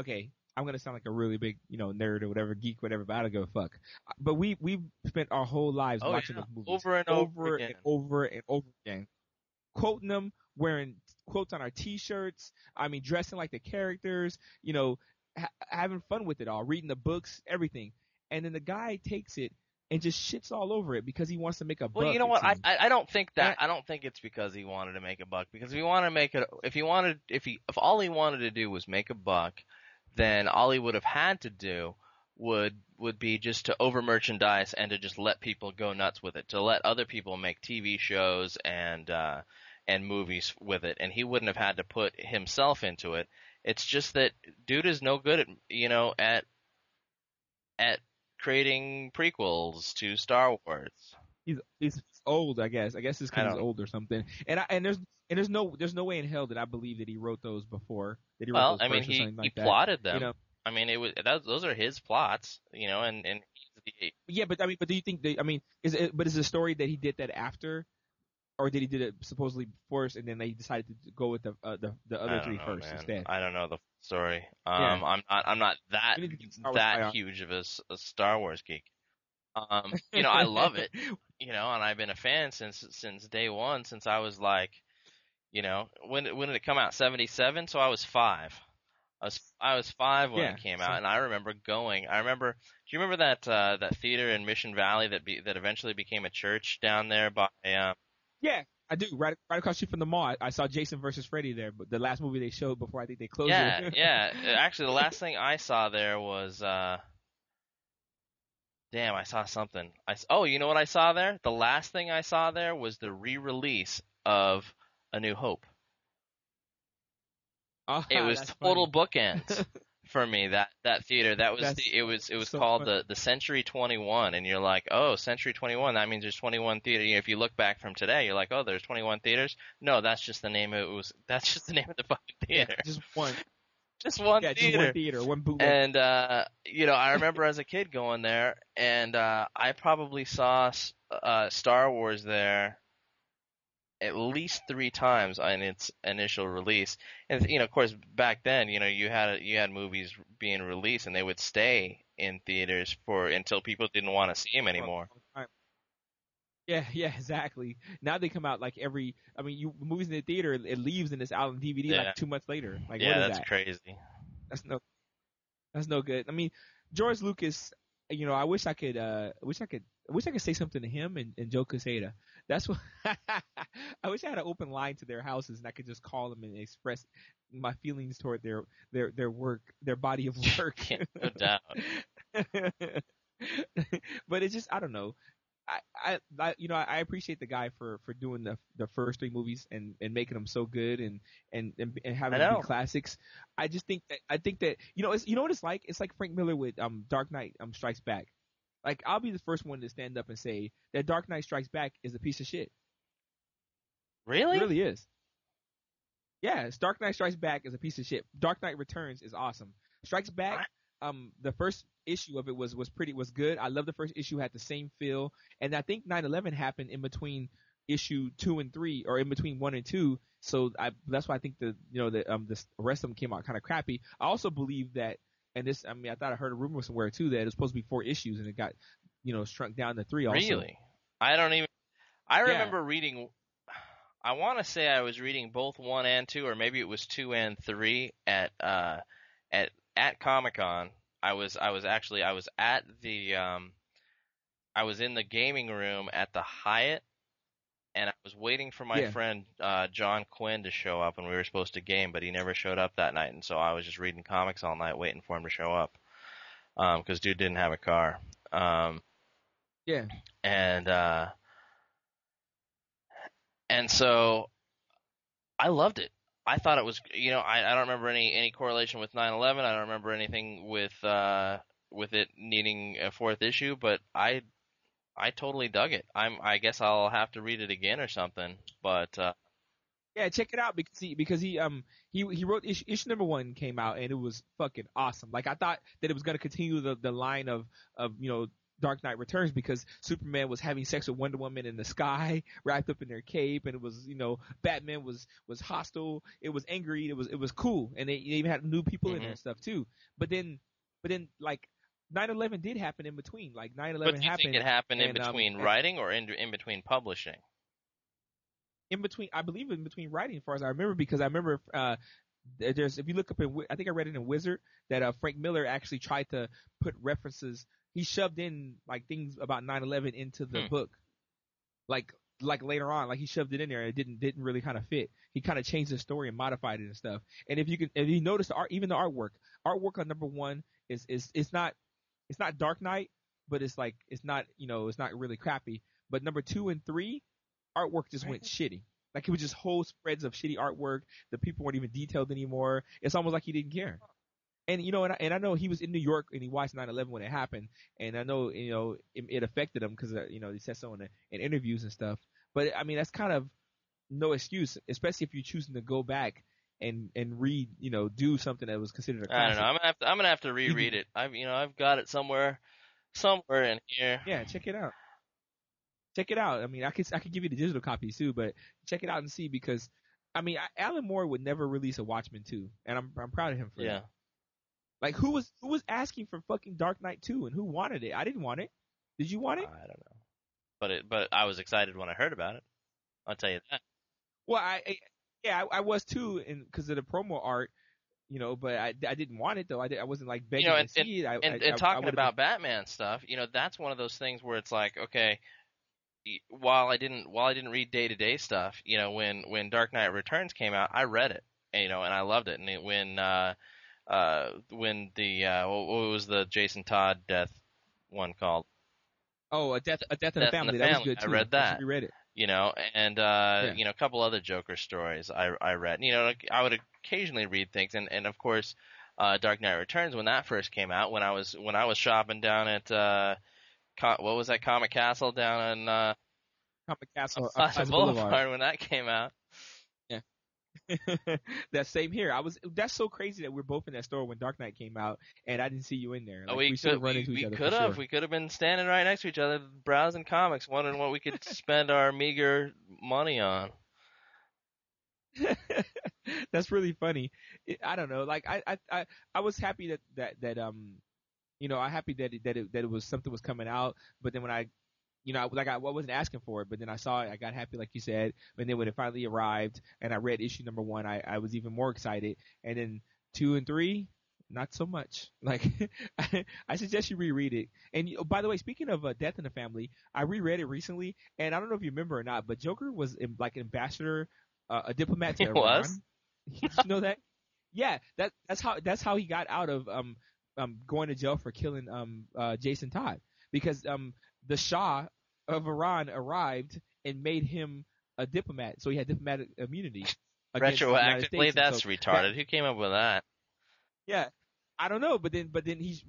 okay. I'm gonna sound like a really big, nerd or whatever, geek, whatever, but I don't give a fuck. But we've spent our whole lives watching those movies over and over again, quoting them, wearing quotes on our T-shirts. I mean, dressing like the characters. Having fun with it all, reading the books, everything. And then the guy takes it and just shits all over it because he wants to make a buck. Well, you know what? I don't think that. I don't think it's because he wanted to make a buck. Because if he wanted to make it, if all he wanted to do was make a buck, then all he would have had to do would be just to over merchandise and to just let people go nuts with it, to let other people make TV shows and movies with it, and he wouldn't have had to put himself into it. It's just that dude is no good at at creating prequels to Star Wars. He's old, I guess. I guess it's because he's old or something. And there's no way in hell that I believe that he wrote those before. That he wrote those first or something like that. Well, I mean, he plotted them. I mean, those are his plots. And but do you think is it a story that he did that after, or did he did it supposedly first and then they decided to go with the other three first instead? I don't know the story. I'm not that huge of a Star Wars geek. I love it. And I've been a fan since day one, since I was like, when did it come out? 77. So I was 5. I was 5 when it came out, and I remember going. Do you remember that theater in Mission Valley that eventually became a church down there by? Yeah, I do. Right across the street from the mall, I saw Jason versus Freddy there, but the last movie they showed before I think they closed it. Yeah. Actually, the last thing I saw there was I saw something. You know what I saw there? The last thing I saw there was the re-release of A New Hope. It was total bookends for me. That theater. That was it was so called funny. the Century 21, and you're like, oh, Century 21. That means there's 21 theaters. If you look back from today, you're like, oh, there's 21 theaters. No, that's just the name. That's just the name of the fucking theater. Yeah, just one theater. One bootleg. And I remember as a kid going there, and I probably saw Star Wars there at least 3 times in its initial release. And, of course, back then, you had movies being released and they would stay in theaters until people didn't want to see them anymore. Yeah, exactly. Now they come out like every, I mean, you movies in the theater, it leaves and it's out on DVD like 2 months later. Like, yeah, what is that's crazy. That's no good. I mean, George Lucas, you know, I wish I could say something to him and Joe Quesada. That's what I wish I had an open line to their houses and I could just call them and express my feelings toward their work, their body of work. Yeah, no doubt. But it's just, I don't know. I appreciate the guy for doing the first three movies and making them so good and having them be classics. I just think that, you know, you know what it's like? It's like Frank Miller with Dark Knight Strikes Back. Like, I'll be the first one to stand up and say that Dark Knight Strikes Back is a piece of shit. Really? It really is. Yes, Dark Knight Strikes Back is a piece of shit. Dark Knight Returns is awesome. Strikes Back, the first issue of it was good. I love the first issue, had the same feel. And I think 9/11 happened in between issue 2 and 3, or in between 1 and 2. So that's why I think the rest of them came out kind of crappy. I also believe that, and this, I mean, I thought I heard a rumor somewhere too that it was supposed to be 4 issues and it got, you know, shrunk down to 3 also. Really? I remember reading, I want to say I was reading both 1 and 2, or maybe it was 2 and 3 at Comic-Con. I was in the gaming room at the Hyatt, and I was waiting for my friend John Quinn to show up, and we were supposed to game, but he never showed up that night, and so I was just reading comics all night waiting for him to show up, because dude didn't have a car. And so I loved it. I thought it was, you know, I don't remember any correlation with 9/11. I don't remember anything with it needing a 4th issue, but I totally dug it. I guess I'll have to read it again or something, but yeah, check it out because he wrote issue number 1 came out and it was fucking awesome. Like, I thought that it was going to continue the line of, you know, Dark Knight Returns, because Superman was having sex with Wonder Woman in the sky, wrapped up in their cape, and it was, you know, Batman was hostile, it was angry, it was cool, and they even had new people in there and stuff too. But then like 9/11 did happen in between. Like 9/11 happened. Do you think it happened in between writing or in between publishing? In between, I believe, in between writing, as far as I remember, because I remember. If you look up in, I think I read it in Wizard that Frank Miller actually tried to put references. He shoved in like things about 9/11 into the book, like later on, like he shoved it in there. It didn't really kind of fit. He kind of changed the story and modified it and stuff. And if you notice the art, even the artwork on number 1 is it's not Dark Knight, but it's like it's not really crappy. But number 2 and 3 artwork just went shitty. Like, it was just whole spreads of shitty artwork. The people weren't even detailed anymore. It's almost like he didn't care. And, you know, and I know he was in New York and he watched 9/11 when it happened. And I know, you know, it affected him because, you know, he said so in interviews and stuff. But, I mean, that's kind of no excuse, especially if you're choosing to go back and read, you know, do something that was considered a classic. I don't know. I'm gonna have to reread it. I've got it somewhere in here. Yeah, check it out. Check it out. I mean, I could give you the digital copy too, but check it out and see, because, I mean, Alan Moore would never release a Watchmen 2, and I'm proud of him for that. Like, who was asking for fucking Dark Knight 2 and who wanted it? I didn't want it. Did you want it? I don't know. But I was excited when I heard about it. I'll tell you that. Well, I was too, because of the promo art, you know. But I didn't want it though. I wasn't like begging, you know, to see it. And talking about Batman stuff, you know, that's one of those things where it's like, okay, while I didn't read day-to-day stuff, you know, when Dark Knight Returns came out, I read it, you know, and I loved it. And when what was the Jason Todd death one called? Oh, a death in the family. That was good too. I read that. You read it, you know, and you know, a couple other Joker stories I read. You know, I would occasionally read things, and of course, Dark Knight Returns, when that first came out, when I was shopping down at what was that, Comic Castle down in Comic Castle Plaza Boulevard, when that came out. That same here. That's so crazy that we're both in that store when Dark Knight came out, and I didn't see you in there. Like, we could have been standing right next to each other, browsing comics, wondering what we could spend our meager money on. That's really funny. I don't know. Like, I was happy that you know, I happy that it was something was coming out, but then when I you know, like I wasn't asking for it, but then I saw it. I got happy, like you said. And then when it finally arrived and I read issue number 1, I was even more excited. And then 2 and 3, not so much. Like, I suggest you reread it. And by the way, speaking of Death in the Family, I reread it recently. And I don't know if you remember or not, but Joker was like an ambassador, a diplomat to Iran. Was? Did you know that? Yeah, that's how he got out of going to jail for killing Jason Todd, because the Shah of Iran arrived and made him a diplomat, so he had diplomatic immunity. Retroactively, that's so retarded. Who came up with that? Yeah, I don't know, but then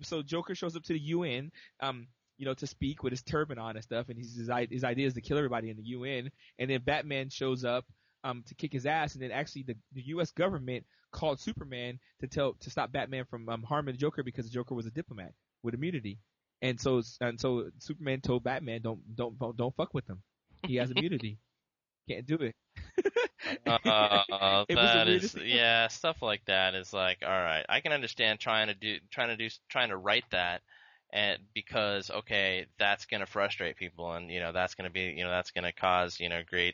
so Joker shows up to the UN, you know, to speak with his turban on and stuff, and his idea is to kill everybody in the UN, and then Batman shows up to kick his ass, and then actually the U.S. government called Superman to stop Batman from harming the Joker, because the Joker was a diplomat with immunity, and so Superman told Batman, don't fuck with him, he has immunity, can't do it. Yeah, stuff like that is like, all right, I can understand trying to write that, and because okay, that's gonna frustrate people, and you know that's gonna be, you know, that's gonna cause, you know, great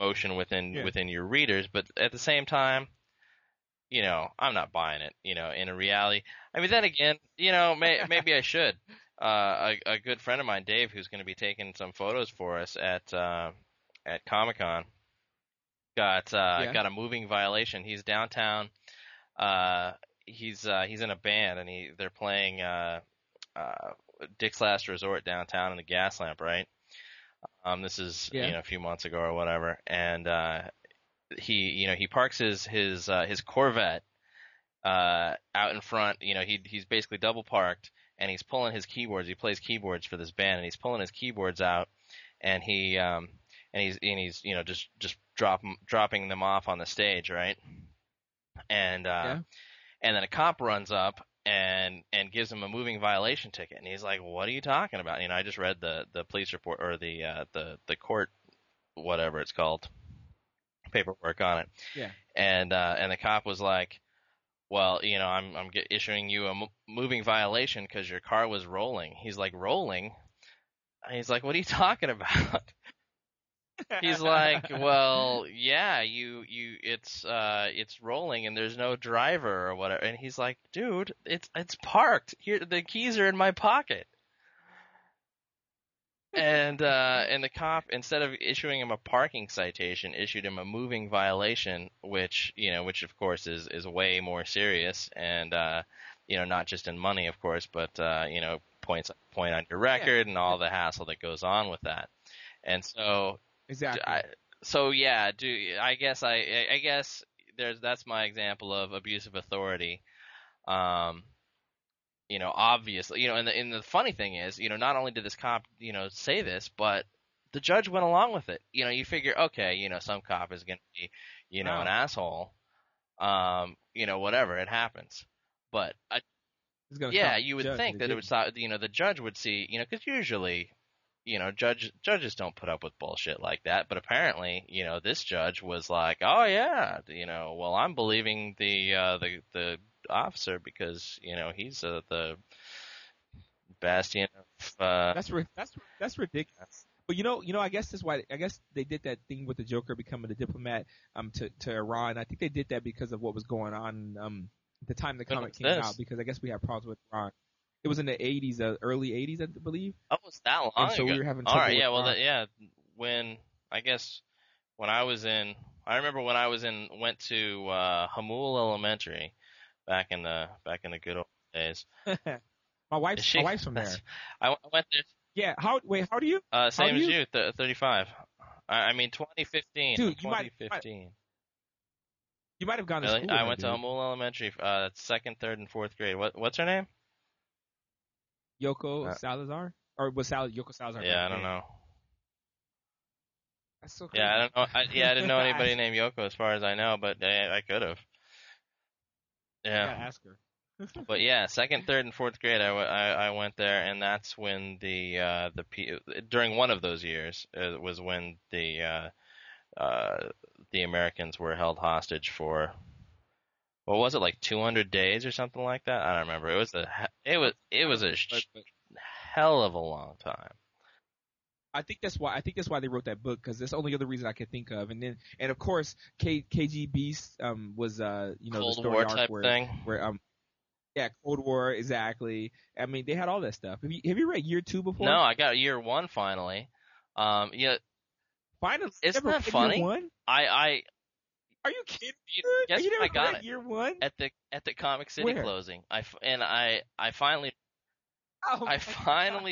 emotion within your readers, but at the same time, you know, I'm not buying it. You know, in a reality, I mean, then again, you know, maybe I should. A good friend of mine, Dave, who's going to be taking some photos for us at Comic-Con, got a moving violation. He's downtown. He's in a band, and they're playing Dick's Last Resort downtown in the gas lamp, right? This is, you know, a few months ago or whatever, and he parks his Corvette out in front. You know, he's basically double parked, and he's pulling his keyboards. He plays keyboards for this band, and he's pulling his keyboards out, and he's you know just dropping them off on the stage, right? And and then a cop runs up and gives him a moving violation ticket, and he's like, "What are you talking about?" You know, I just read the police report, or the court, whatever it's called, paperwork on it. Yeah. And the cop was like, "Well, you know, I'm issuing you a moving violation because your car was rolling." He's like, "Rolling?" And he's like, "What are you talking about?" He's like, "Well, yeah, it's rolling and there's no driver or whatever." And he's like, "Dude, it's parked here. The keys are in my pocket." And the cop, instead of issuing him a parking citation, issued him a moving violation, which of course is way more serious, and you know, not just in money, of course, but you know, point on your record and all the hassle that goes on with that. And so. Exactly. I guess that's my example of abusive authority. You know, obviously, you know, and the funny thing is, you know, not only did this cop, you know, say this, but the judge went along with it. You know, you figure, okay, you know, some cop is going to be, you know, an asshole. You know, whatever, it happens. But you would think that it would stop. You know, the judge would see, you know, because usually. You know, judges don't put up with bullshit like that, but apparently, you know, this judge was like, "Oh yeah, you know, well, I'm believing the officer because, you know, he's the bastion of." That's ridiculous. But you know, I guess that's why. I guess they did that thing with the Joker becoming a diplomat to Iran. I think they did that because of what was going on at the time the comic came out, because I guess we had problems with Iran. It was in the 80s, early 80s, I believe. Oh, it was that long ago. So we were having trouble. All right, yeah, well, I went to Hamul Elementary back in the good old days. my wife's from there. I went there. Yeah, how do you? Same as you, 35. I mean, 2015. Dude, 2015. You might have gone to school. I went to Hamul Elementary, 2nd, 3rd, and 4th grade. What's her name? Yoko Salazar? Or was Yoko Salazar? Yeah, I don't know. That's so crazy. Yeah, I don't know. I didn't know anybody named Yoko as far as I know, but I could have. Yeah. I gotta ask her. But yeah, 2nd, 3rd, and 4th grade, I went there, and that's when during one of those years, was when the Americans were held hostage for... What was it, like 200 days or something like that? I don't remember. It was a hell of a long time. I think that's why they wrote that book, because that's the only other reason I could think of. And of course, KGBeast was Cold the story War arc type thing. Yeah, Cold War, exactly. I mean, they had all that stuff. Have you read Year Two before? No, I got Year One finally. Yeah, finally. Isn't that funny? Year One? I are you kidding? Yes, I got it. Year One at the Comic City closing. I finally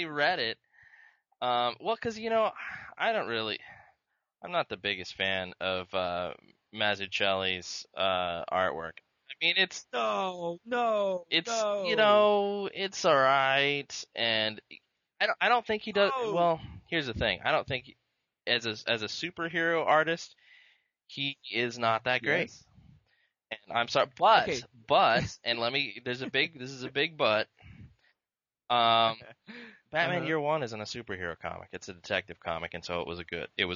read it. Well, because I'm not the biggest fan of Mazzucchelli's artwork. I mean, it's it's all right, and I don't think he does. No. Well, here's the thing: I don't think he, as a superhero artist, he is not that great. Yes. And I'm sorry, this is a big but. Batman Year One isn't a superhero comic; it's a detective comic, and so it was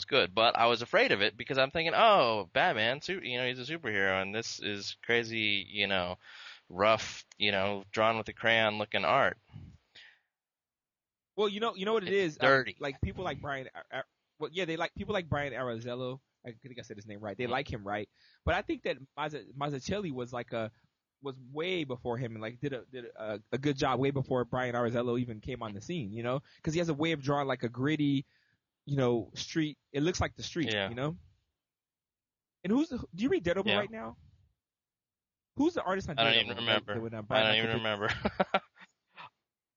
good. But I was afraid of it because I'm thinking, oh, Batman, he's a superhero, and this is crazy, rough, drawn with a crayon looking art. Well, what it's is dirty. Like people like Brian. They like people like Brian Azzarello. I think I said his name right. They like him, right? But I think that Mazzucchelli was like was way before him and like did a good job way before Brian Azzarello even came on the scene, because he has a way of drawing like a gritty, street. It looks like the street, And do you read Daredevil right now? Who's the artist on Daredevil? I don't even remember.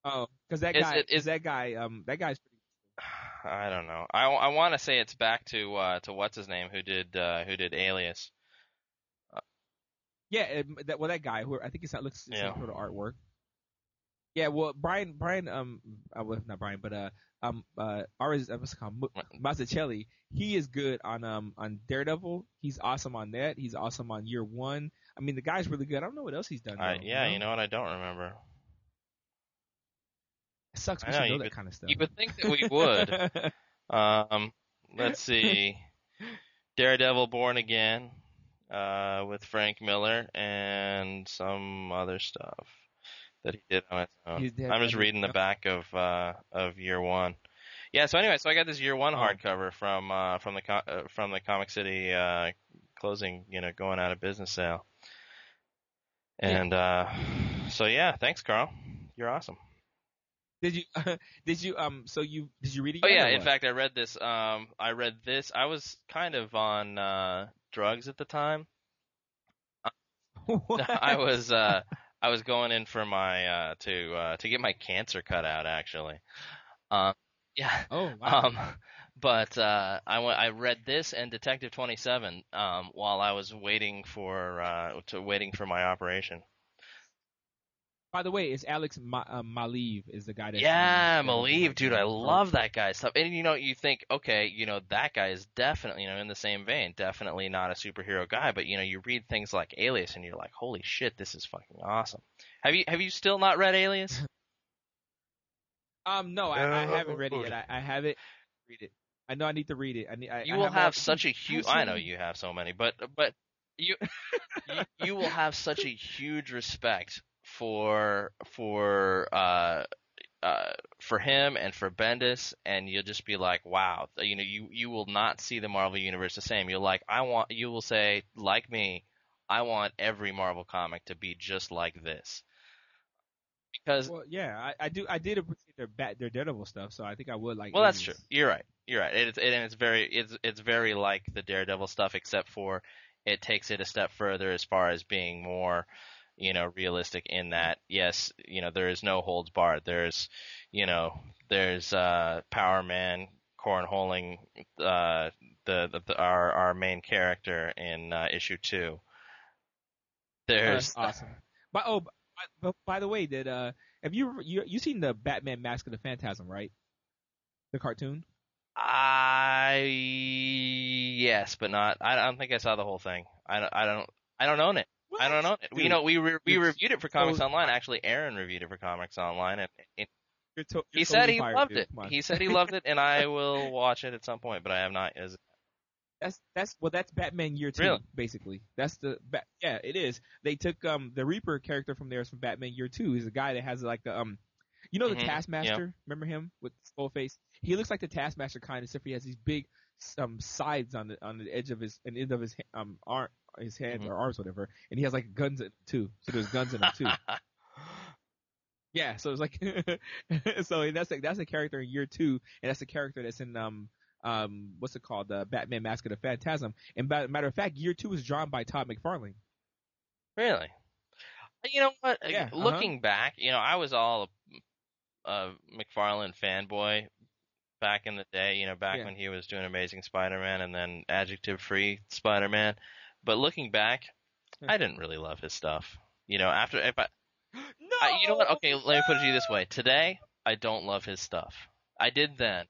Oh, because that guy's pretty cool. I don't know. I want to say it's back to what's his name who did Alias. Yeah, that guy who I think it's sort of artwork. Yeah, well, Mazzucchelli, he is good on Daredevil. He's awesome on that. He's awesome on Year One. I mean, the guy's really good. I don't know what else he's done. I don't remember. It sucks. We should know that kind of stuff. You would think that we would. Let's see, Daredevil: Born Again. With Frank Miller and some other stuff that he did on his own. I'm just reading the back of Year One. Yeah. So anyway, I got this Year One hardcover from the Comic City closing, going out of business sale. And thanks, Carl. You're awesome. Did you read it? Oh yeah. In fact, I read this. I was kind of on drugs at the time. I was going in for my to get my cancer cut out actually. Oh wow. I read this and Detective 27 while I was waiting for my operation. By the way, it's Alex Maleev is the guy that. Yeah, Maleev, dude, I love that guy's stuff. And you think, okay, that guy is definitely, in the same vein, definitely not a superhero guy. But you read things like Alias, and you're like, holy shit, this is fucking awesome. Have you still not read Alias? No, I haven't read it yet. I haven't read it. I know I need to read it. I know you have so many, but you will have such a huge respect for him and for Bendis, and you'll just be like, wow, you will not see the Marvel universe the same. You're like, you will say, like me, I want every Marvel comic to be just like this. Because I did appreciate their Daredevil stuff, so I think I would like. Well, that's true. You're right. It's very like the Daredevil stuff, except for it takes it a step further as far as being more, realistic in that, yes, there is no holds barred. There's, Power Man cornholing our main character in issue 2. There's that's awesome. By the way, that have you seen the Batman Mask of the Phantasm, right? The cartoon. Yes, but not. I don't think I saw the whole thing. I don't own it. What? I don't know. Dude, we reviewed it for Comics Online. Actually, Aaron reviewed it for Comics Online, and he said he loved it. He said he loved it, and I will watch it at some point, but I have not. That's Batman Year 2, really? Basically. That's it is. They took the Reaper character from Batman Year 2. He's a guy that has like the You know the Taskmaster? Yep. Remember him with his full face? He looks like the Taskmaster kind, except for he has these big sides on the edge of his arm, his hand or arms, whatever. And he has like guns too. So there's guns in him too. Yeah. So it's like so that's a character in Year 2, and that's a character that's in what's it called? The Batman: Mask of the Phantasm. And by matter of fact, Year 2 is drawn by Todd McFarlane. Really? You know what? Yeah, looking back, you know, I was all a McFarlane fanboy back in the day, you know, when he was doing Amazing Spider-Man and then Adjective-Free Spider-Man. But looking back, I didn't really love his stuff. You know, you know what? Okay, let me put it to you this way. Today, I don't love his stuff. I did then.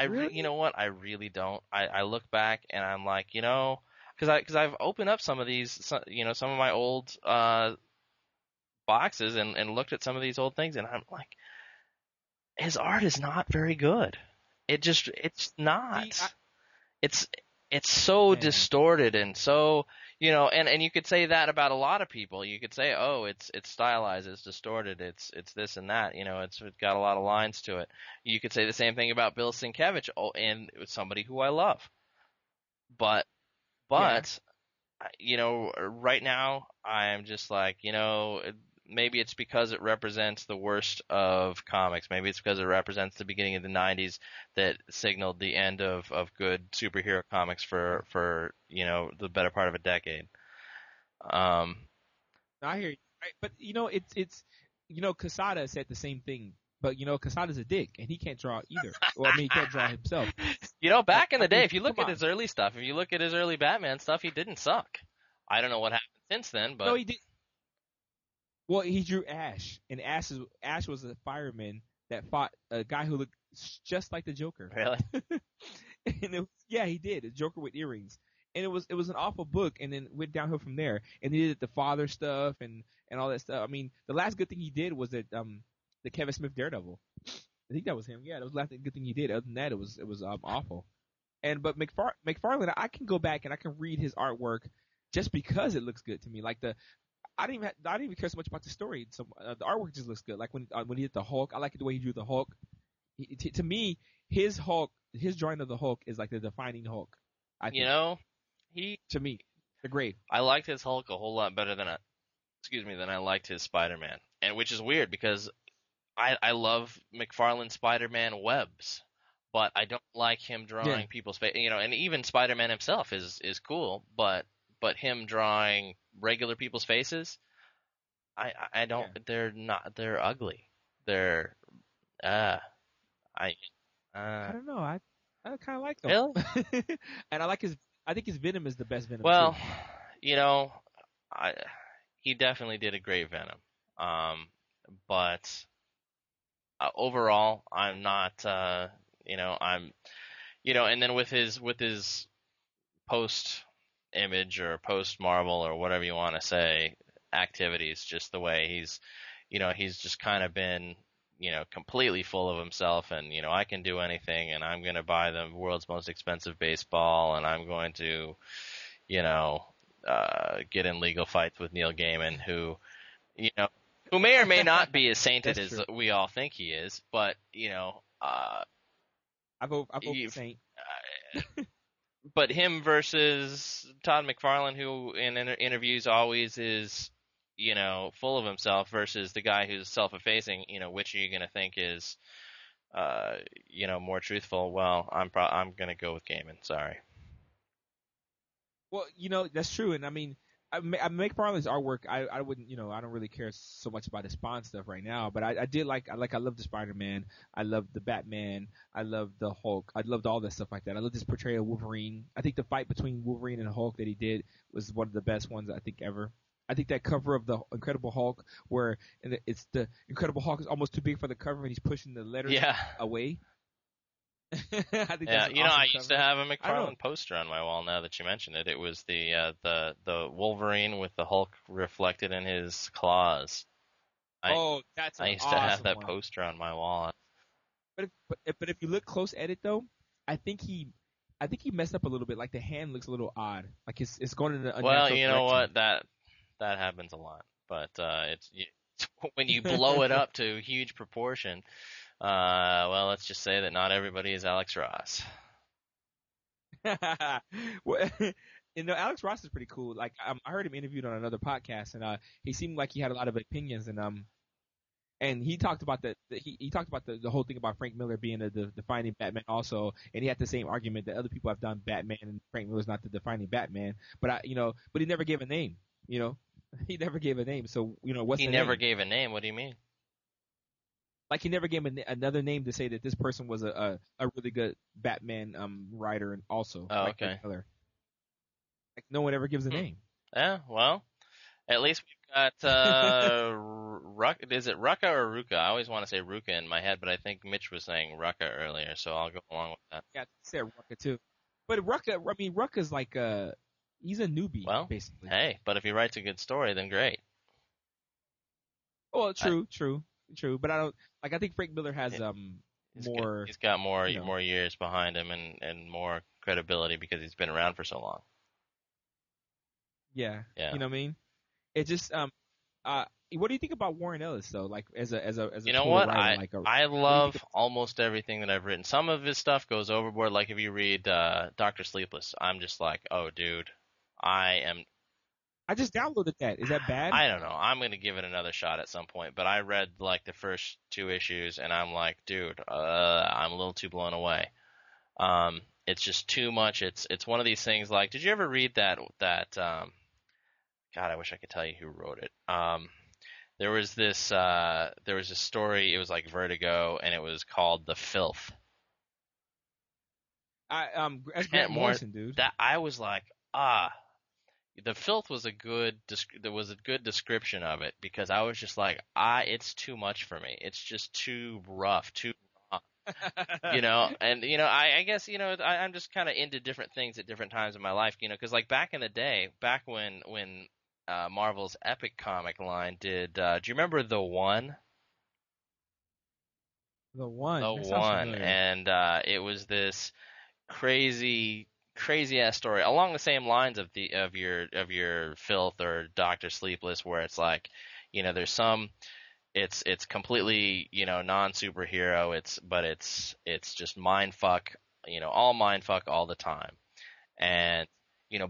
You know what? I really don't. I look back and I'm like, you know, because I've opened up some of these, you know, some of my old boxes and looked at some of these old things, and I'm like, his art is not very good. It's not. It's so distorted and so, you know, and you could say that about a lot of people. You could say, oh, it's stylized, it's distorted, it's this and that, you know, it's got a lot of lines to it. You could say the same thing about Bill Sienkiewicz, and it was somebody who I love. But you know, right now I'm just like, you know, maybe it's because it represents the worst of comics. Maybe it's because it represents the beginning of the 90s that signaled the end of good superhero comics for you know, the better part of a decade. I hear you. But, you know, it's you know, Quesada said the same thing. But, you know, Quesada's a dick, and he can't draw either. Well, I mean, he can't draw himself. You know, back in the day, if you look at his early stuff, if you look at his early Batman stuff, he didn't suck. I don't know what happened since then, but... No, he did. Well, he drew Ash, and Ash was a fireman that fought a guy who looked just like the Joker. Really? And he did, a Joker with earrings. And it was an awful book, and then went downhill from there. And he did the father stuff and all that stuff. I mean, the last good thing he did was that the Kevin Smith Daredevil. I think that was him. Yeah, that was the last good thing he did. Other than that, it was awful. But McFarlane, I can go back and I can read his artwork just because it looks good to me. Like I didn't even care so much about the story. So the artwork just looks good. Like when he did the Hulk, I like the way he drew the Hulk. To me, his Hulk, his drawing of the Hulk is like the defining Hulk. I think. You know, I liked his Hulk a whole lot better than I liked his Spider-Man, and which is weird because I love McFarlane's Spider-Man webs, but I don't like him drawing people's face. You know, and even Spider-Man himself is cool, but him drawing regular people's faces, I don't. Yeah. They're not. They're ugly. They're I don't know. I kind of like them. Really? And I like his. I think his Venom is the best Venom. Well, you know, he definitely did a great Venom. But overall, I'm not. You know, I'm. You know, and then with his post. Image or post Marvel or whatever you want to say activities, just the way he's just kind of been, you know, completely full of himself and, you know, I can do anything and I'm going to buy the world's most expensive baseball and I'm going to, you know, get in legal fights with Neil Gaiman who may or may not be as sainted as we all think he is, but, you know, I've saint. But him versus Todd McFarlane, who in interviews always is, you know, full of himself, versus the guy who's self-effacing, you know, which are you going to think is, you know, more truthful? Well, I'm going to go with Gaiman. Sorry. Well, you know, that's true. And I mean, McFarlane's artwork, I wouldn't, you know, I don't really care so much about his Spawn stuff right now, but I love the Spider-Man, I love the Batman, I love the Hulk, I loved all that stuff like that. I love this portrayal of Wolverine. I think the fight between Wolverine and Hulk that he did was one of the best ones I think ever. I think that cover of the Incredible Hulk, where it's the Incredible Hulk is almost too big for the cover and he's pushing the letters away. I think that's you know, awesome I used cover. To have a McFarlane poster on my wall. Now that you mention it, it was the Wolverine with the Hulk reflected in his claws. I used to have that poster on my wall. But if you look close at it though, I think he messed up a little bit. Like the hand looks a little odd. Like it's going in the unnatural direction. That happens a lot. But it's when you blow it up to huge proportion. Well, let's just say that not everybody is Alex Ross. Well, you know, Alex Ross is pretty cool. Like, I heard him interviewed on another podcast, and he seemed like he had a lot of opinions, and he talked about the whole thing about Frank Miller being the defining Batman also, and he had the same argument that other people have done Batman, and Frank Miller's not the defining Batman, but he never gave a name, he never gave a name, so what's the name? He never gave a name. What do you mean? Like, he never gave another name to say that this person was a really good Batman writer and also. Oh, like, okay. Miller. Like, no one ever gives a name. Yeah, well, at least we've got is it Rucka or Rucka? I always want to say Rucka in my head, but I think Mitch was saying Rucka earlier, so I'll go along with that. Yeah, I said Rucka too. But Rucka, I mean, Rucka's like he's a newbie, well, basically. Hey, but if he writes a good story, then great. Well, true, but I don't like. I think Frank Miller has more. He's got more years behind him and more credibility because he's been around for so long. Yeah. You know what I mean? It just what do you think about Warren Ellis though? Like as a you know what? Writer, I love almost everything that I've written. Some of his stuff goes overboard. Like if you read Dr. Sleepless, I'm just like, oh dude, I am. I just downloaded that. Is that bad? I don't know. I'm going to give it another shot at some point. But I read, like, the first two issues, and I'm like, dude, I'm a little too blown away. It's just too much. It's one of these things like, did you ever read that God, I wish I could tell you who wrote it. There was this story. It was like Vertigo, and it was called The Filth. That's Grant Morrison, dude. That, I was like, The Filth was a good description of it because I was just like, it's too much for me. It's just too rough, And I guess I'm just kind of into different things at different times in my life, because like back in the day, back when Marvel's Epic Comic line did. Do you remember The One? The One, and it was this crazy ass story along the same lines of your Filth or Dr. Sleepless, where it's like, there's some, it's completely, non-superhero, but it's just mindfuck, all mindfuck all the time. And,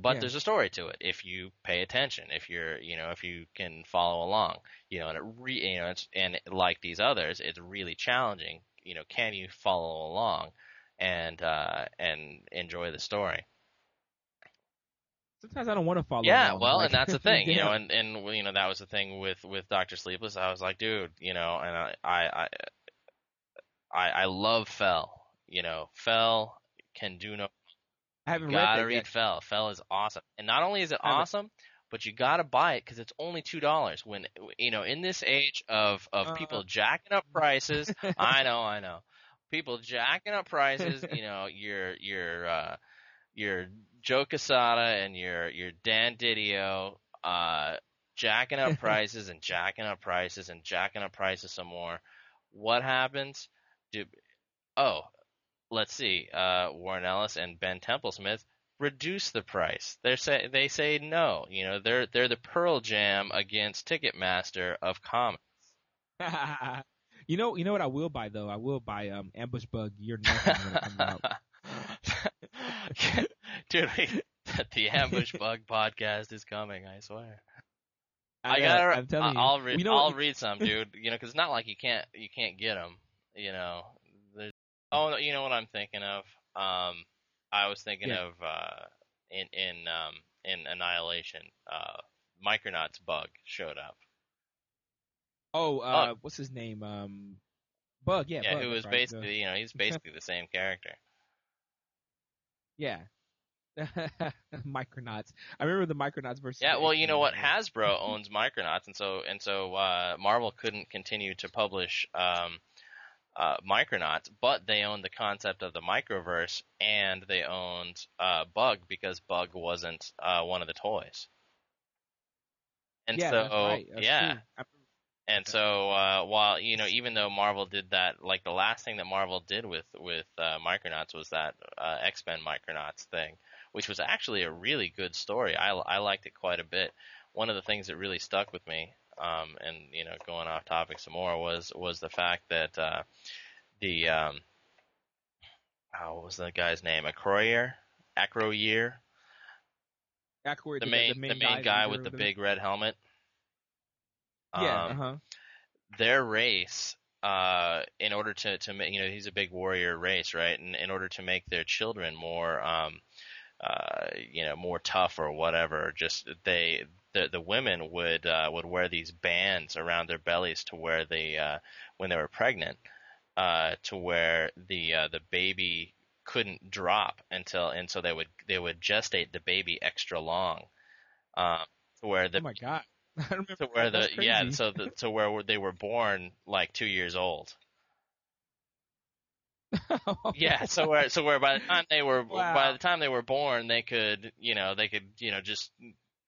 but there's a story to it if you pay attention, if you can follow along, and like these others, it's really challenging, can you follow along? And enjoy the story. Sometimes I don't want to follow. Yeah, along. Well, and that's the thing, and that was the thing with Dr. Sleepless. I was like, dude, and I love Fell. Fell can do no. I haven't read that yet. Gotta read Fell. Fell is awesome, and not only is it awesome, but you gotta buy it because it's only $2. When in this age of people jacking up prices, I know. People jacking up prices, your Joe Quesada and your Dan Didio jacking up prices and jacking up prices and jacking up prices some more. What happens? Let's see. Warren Ellis and Ben Temple-Smith reduce the price. They say no. They're the Pearl Jam against Ticketmaster of comics. You know what I will buy though? I will buy Ambush Bug Year Nothing when it comes out. Dude, the Ambush Bug podcast is coming. I swear. I'll read some, dude. Because it's not like you can't get them. Oh, you know what I'm thinking of? I was thinking of in Annihilation, Micronauts Bug showed up. Oh, what's his name? Bug, Bug, who was basically, he's basically the same character. Yeah. Micronauts. I remember the Micronauts versus... Yeah, well, you know what? Hasbro owns Micronauts, and so Marvel couldn't continue to publish Micronauts, but they owned the concept of the Microverse, and they owned Bug because Bug wasn't one of the toys. And yeah, so, that's right. That's true. And so, while even though Marvel did that, like the last thing that Marvel did with Micronauts was that X-Men Micronauts thing, which was actually a really good story. I liked it quite a bit. One of the things that really stuck with me and you know, going off topic some more, was the fact that what was the guy's name? Acroyer? The main guy with the big red helmet. Yeah. Their race, in order to make, you know, he's a big warrior race, right? And in order to make their children more, you know, more tough or whatever, just the women would wear these bands around their bellies to where they, when they were pregnant, to where the baby couldn't drop and so they would gestate the baby extra long, to where the, oh my God. I remember to where the, yeah, to where they were born like 2 years old. Yeah, so where by the time they were born, they could just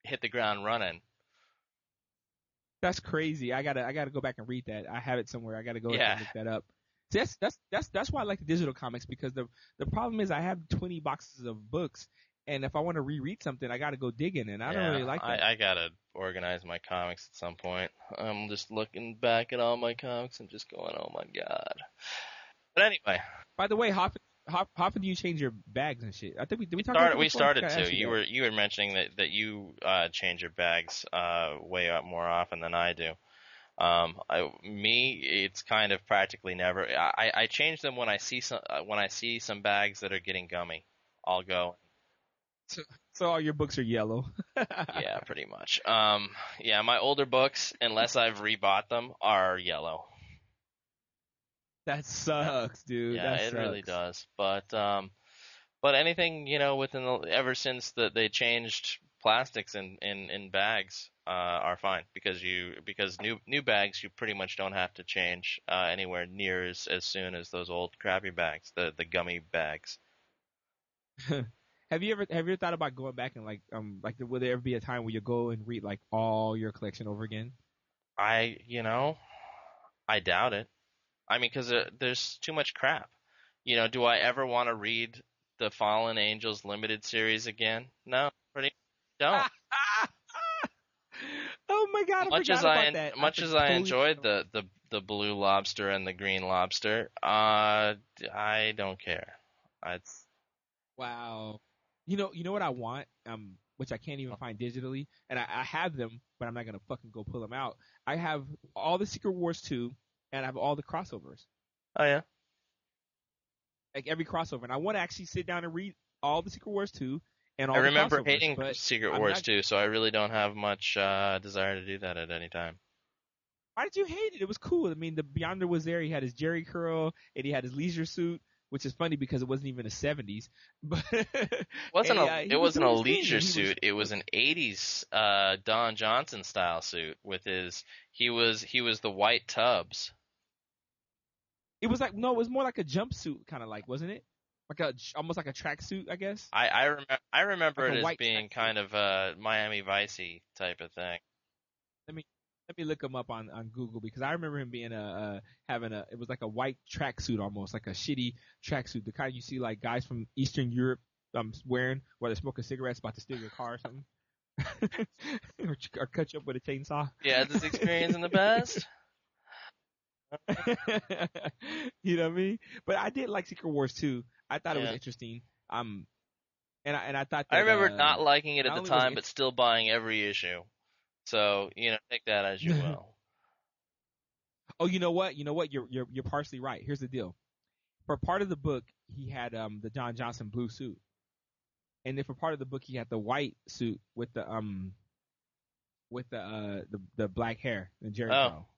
hit the ground running. That's crazy. I gotta go back and read that. I have it somewhere. I gotta go and look that up. See, that's why I like the digital comics, because the problem is I have 20 boxes of books. And if I want to reread something, I got to go digging, and I don't really like that. I got to organize my comics at some point. I'm just looking back at all my comics and just going, oh, my God. But anyway. By the way, how often do you change your bags and shit? I think we talked about that. We started to. You were mentioning that you change your bags way up more often than I do. It's kind of practically never. I change them when I see some bags that are getting gummy. I'll go. So all your books are yellow. Yeah, pretty much. Yeah, my older books, unless I've rebought them, are yellow. That sucks, dude. Yeah, that sucks. It really does. But anything, you know, ever since they changed plastics in bags, are fine, because new bags you pretty much don't have to change anywhere near as soon as those old crappy bags, the gummy bags. Have you ever thought about going back and like will there ever be a time where you go and read like all your collection over again? I doubt it. I mean, because there's too much crap. You know, do I ever want to read the Fallen Angels limited series again? No, pretty don't. Oh my God! I forgot about that. Much as I enjoyed the Blue Lobster and the Green Lobster, I don't care. Wow. You know what I want, which I can't even find digitally, and I have them, but I'm not gonna fucking go pull them out. I have all the Secret Wars 2, and I have all the crossovers. Oh yeah, like every crossover, and I want to actually sit down and read all the Secret Wars 2 and all. I remember hating Secret Wars 2, so I really don't have much desire to do that at any time. Why did you hate it? It was cool. I mean, the Beyonder was there. He had his Jerry curl, and he had his leisure suit. Which is funny because it wasn't even the 70s. But it wasn't a leisure suit. It was an 80s Don Johnson style suit with his. He was the white tubs. It was like it was more like a jumpsuit kind of, like, wasn't it? Like almost like a tracksuit, I guess. I remember it as being kind of a Miami Vice-y type of thing. Let me look him up on Google, because I remember him being it was like a white tracksuit, almost like a shitty tracksuit, the kind you see like guys from Eastern Europe wearing while they're smoking cigarettes, about to steal your car or something, or cut you up with a chainsaw. Yeah, this experience in the best. You know what I mean? But I did like Secret Wars 2. I thought it was interesting. And I thought that, I remember not liking it at the time, but still buying every issue. So, you know, take that as you will. Oh, you know what? You're partially right. Here's the deal. For part of the book, he had the Don Johnson blue suit. And then for part of the book, he had the white suit with the black hair and Jerry Curl.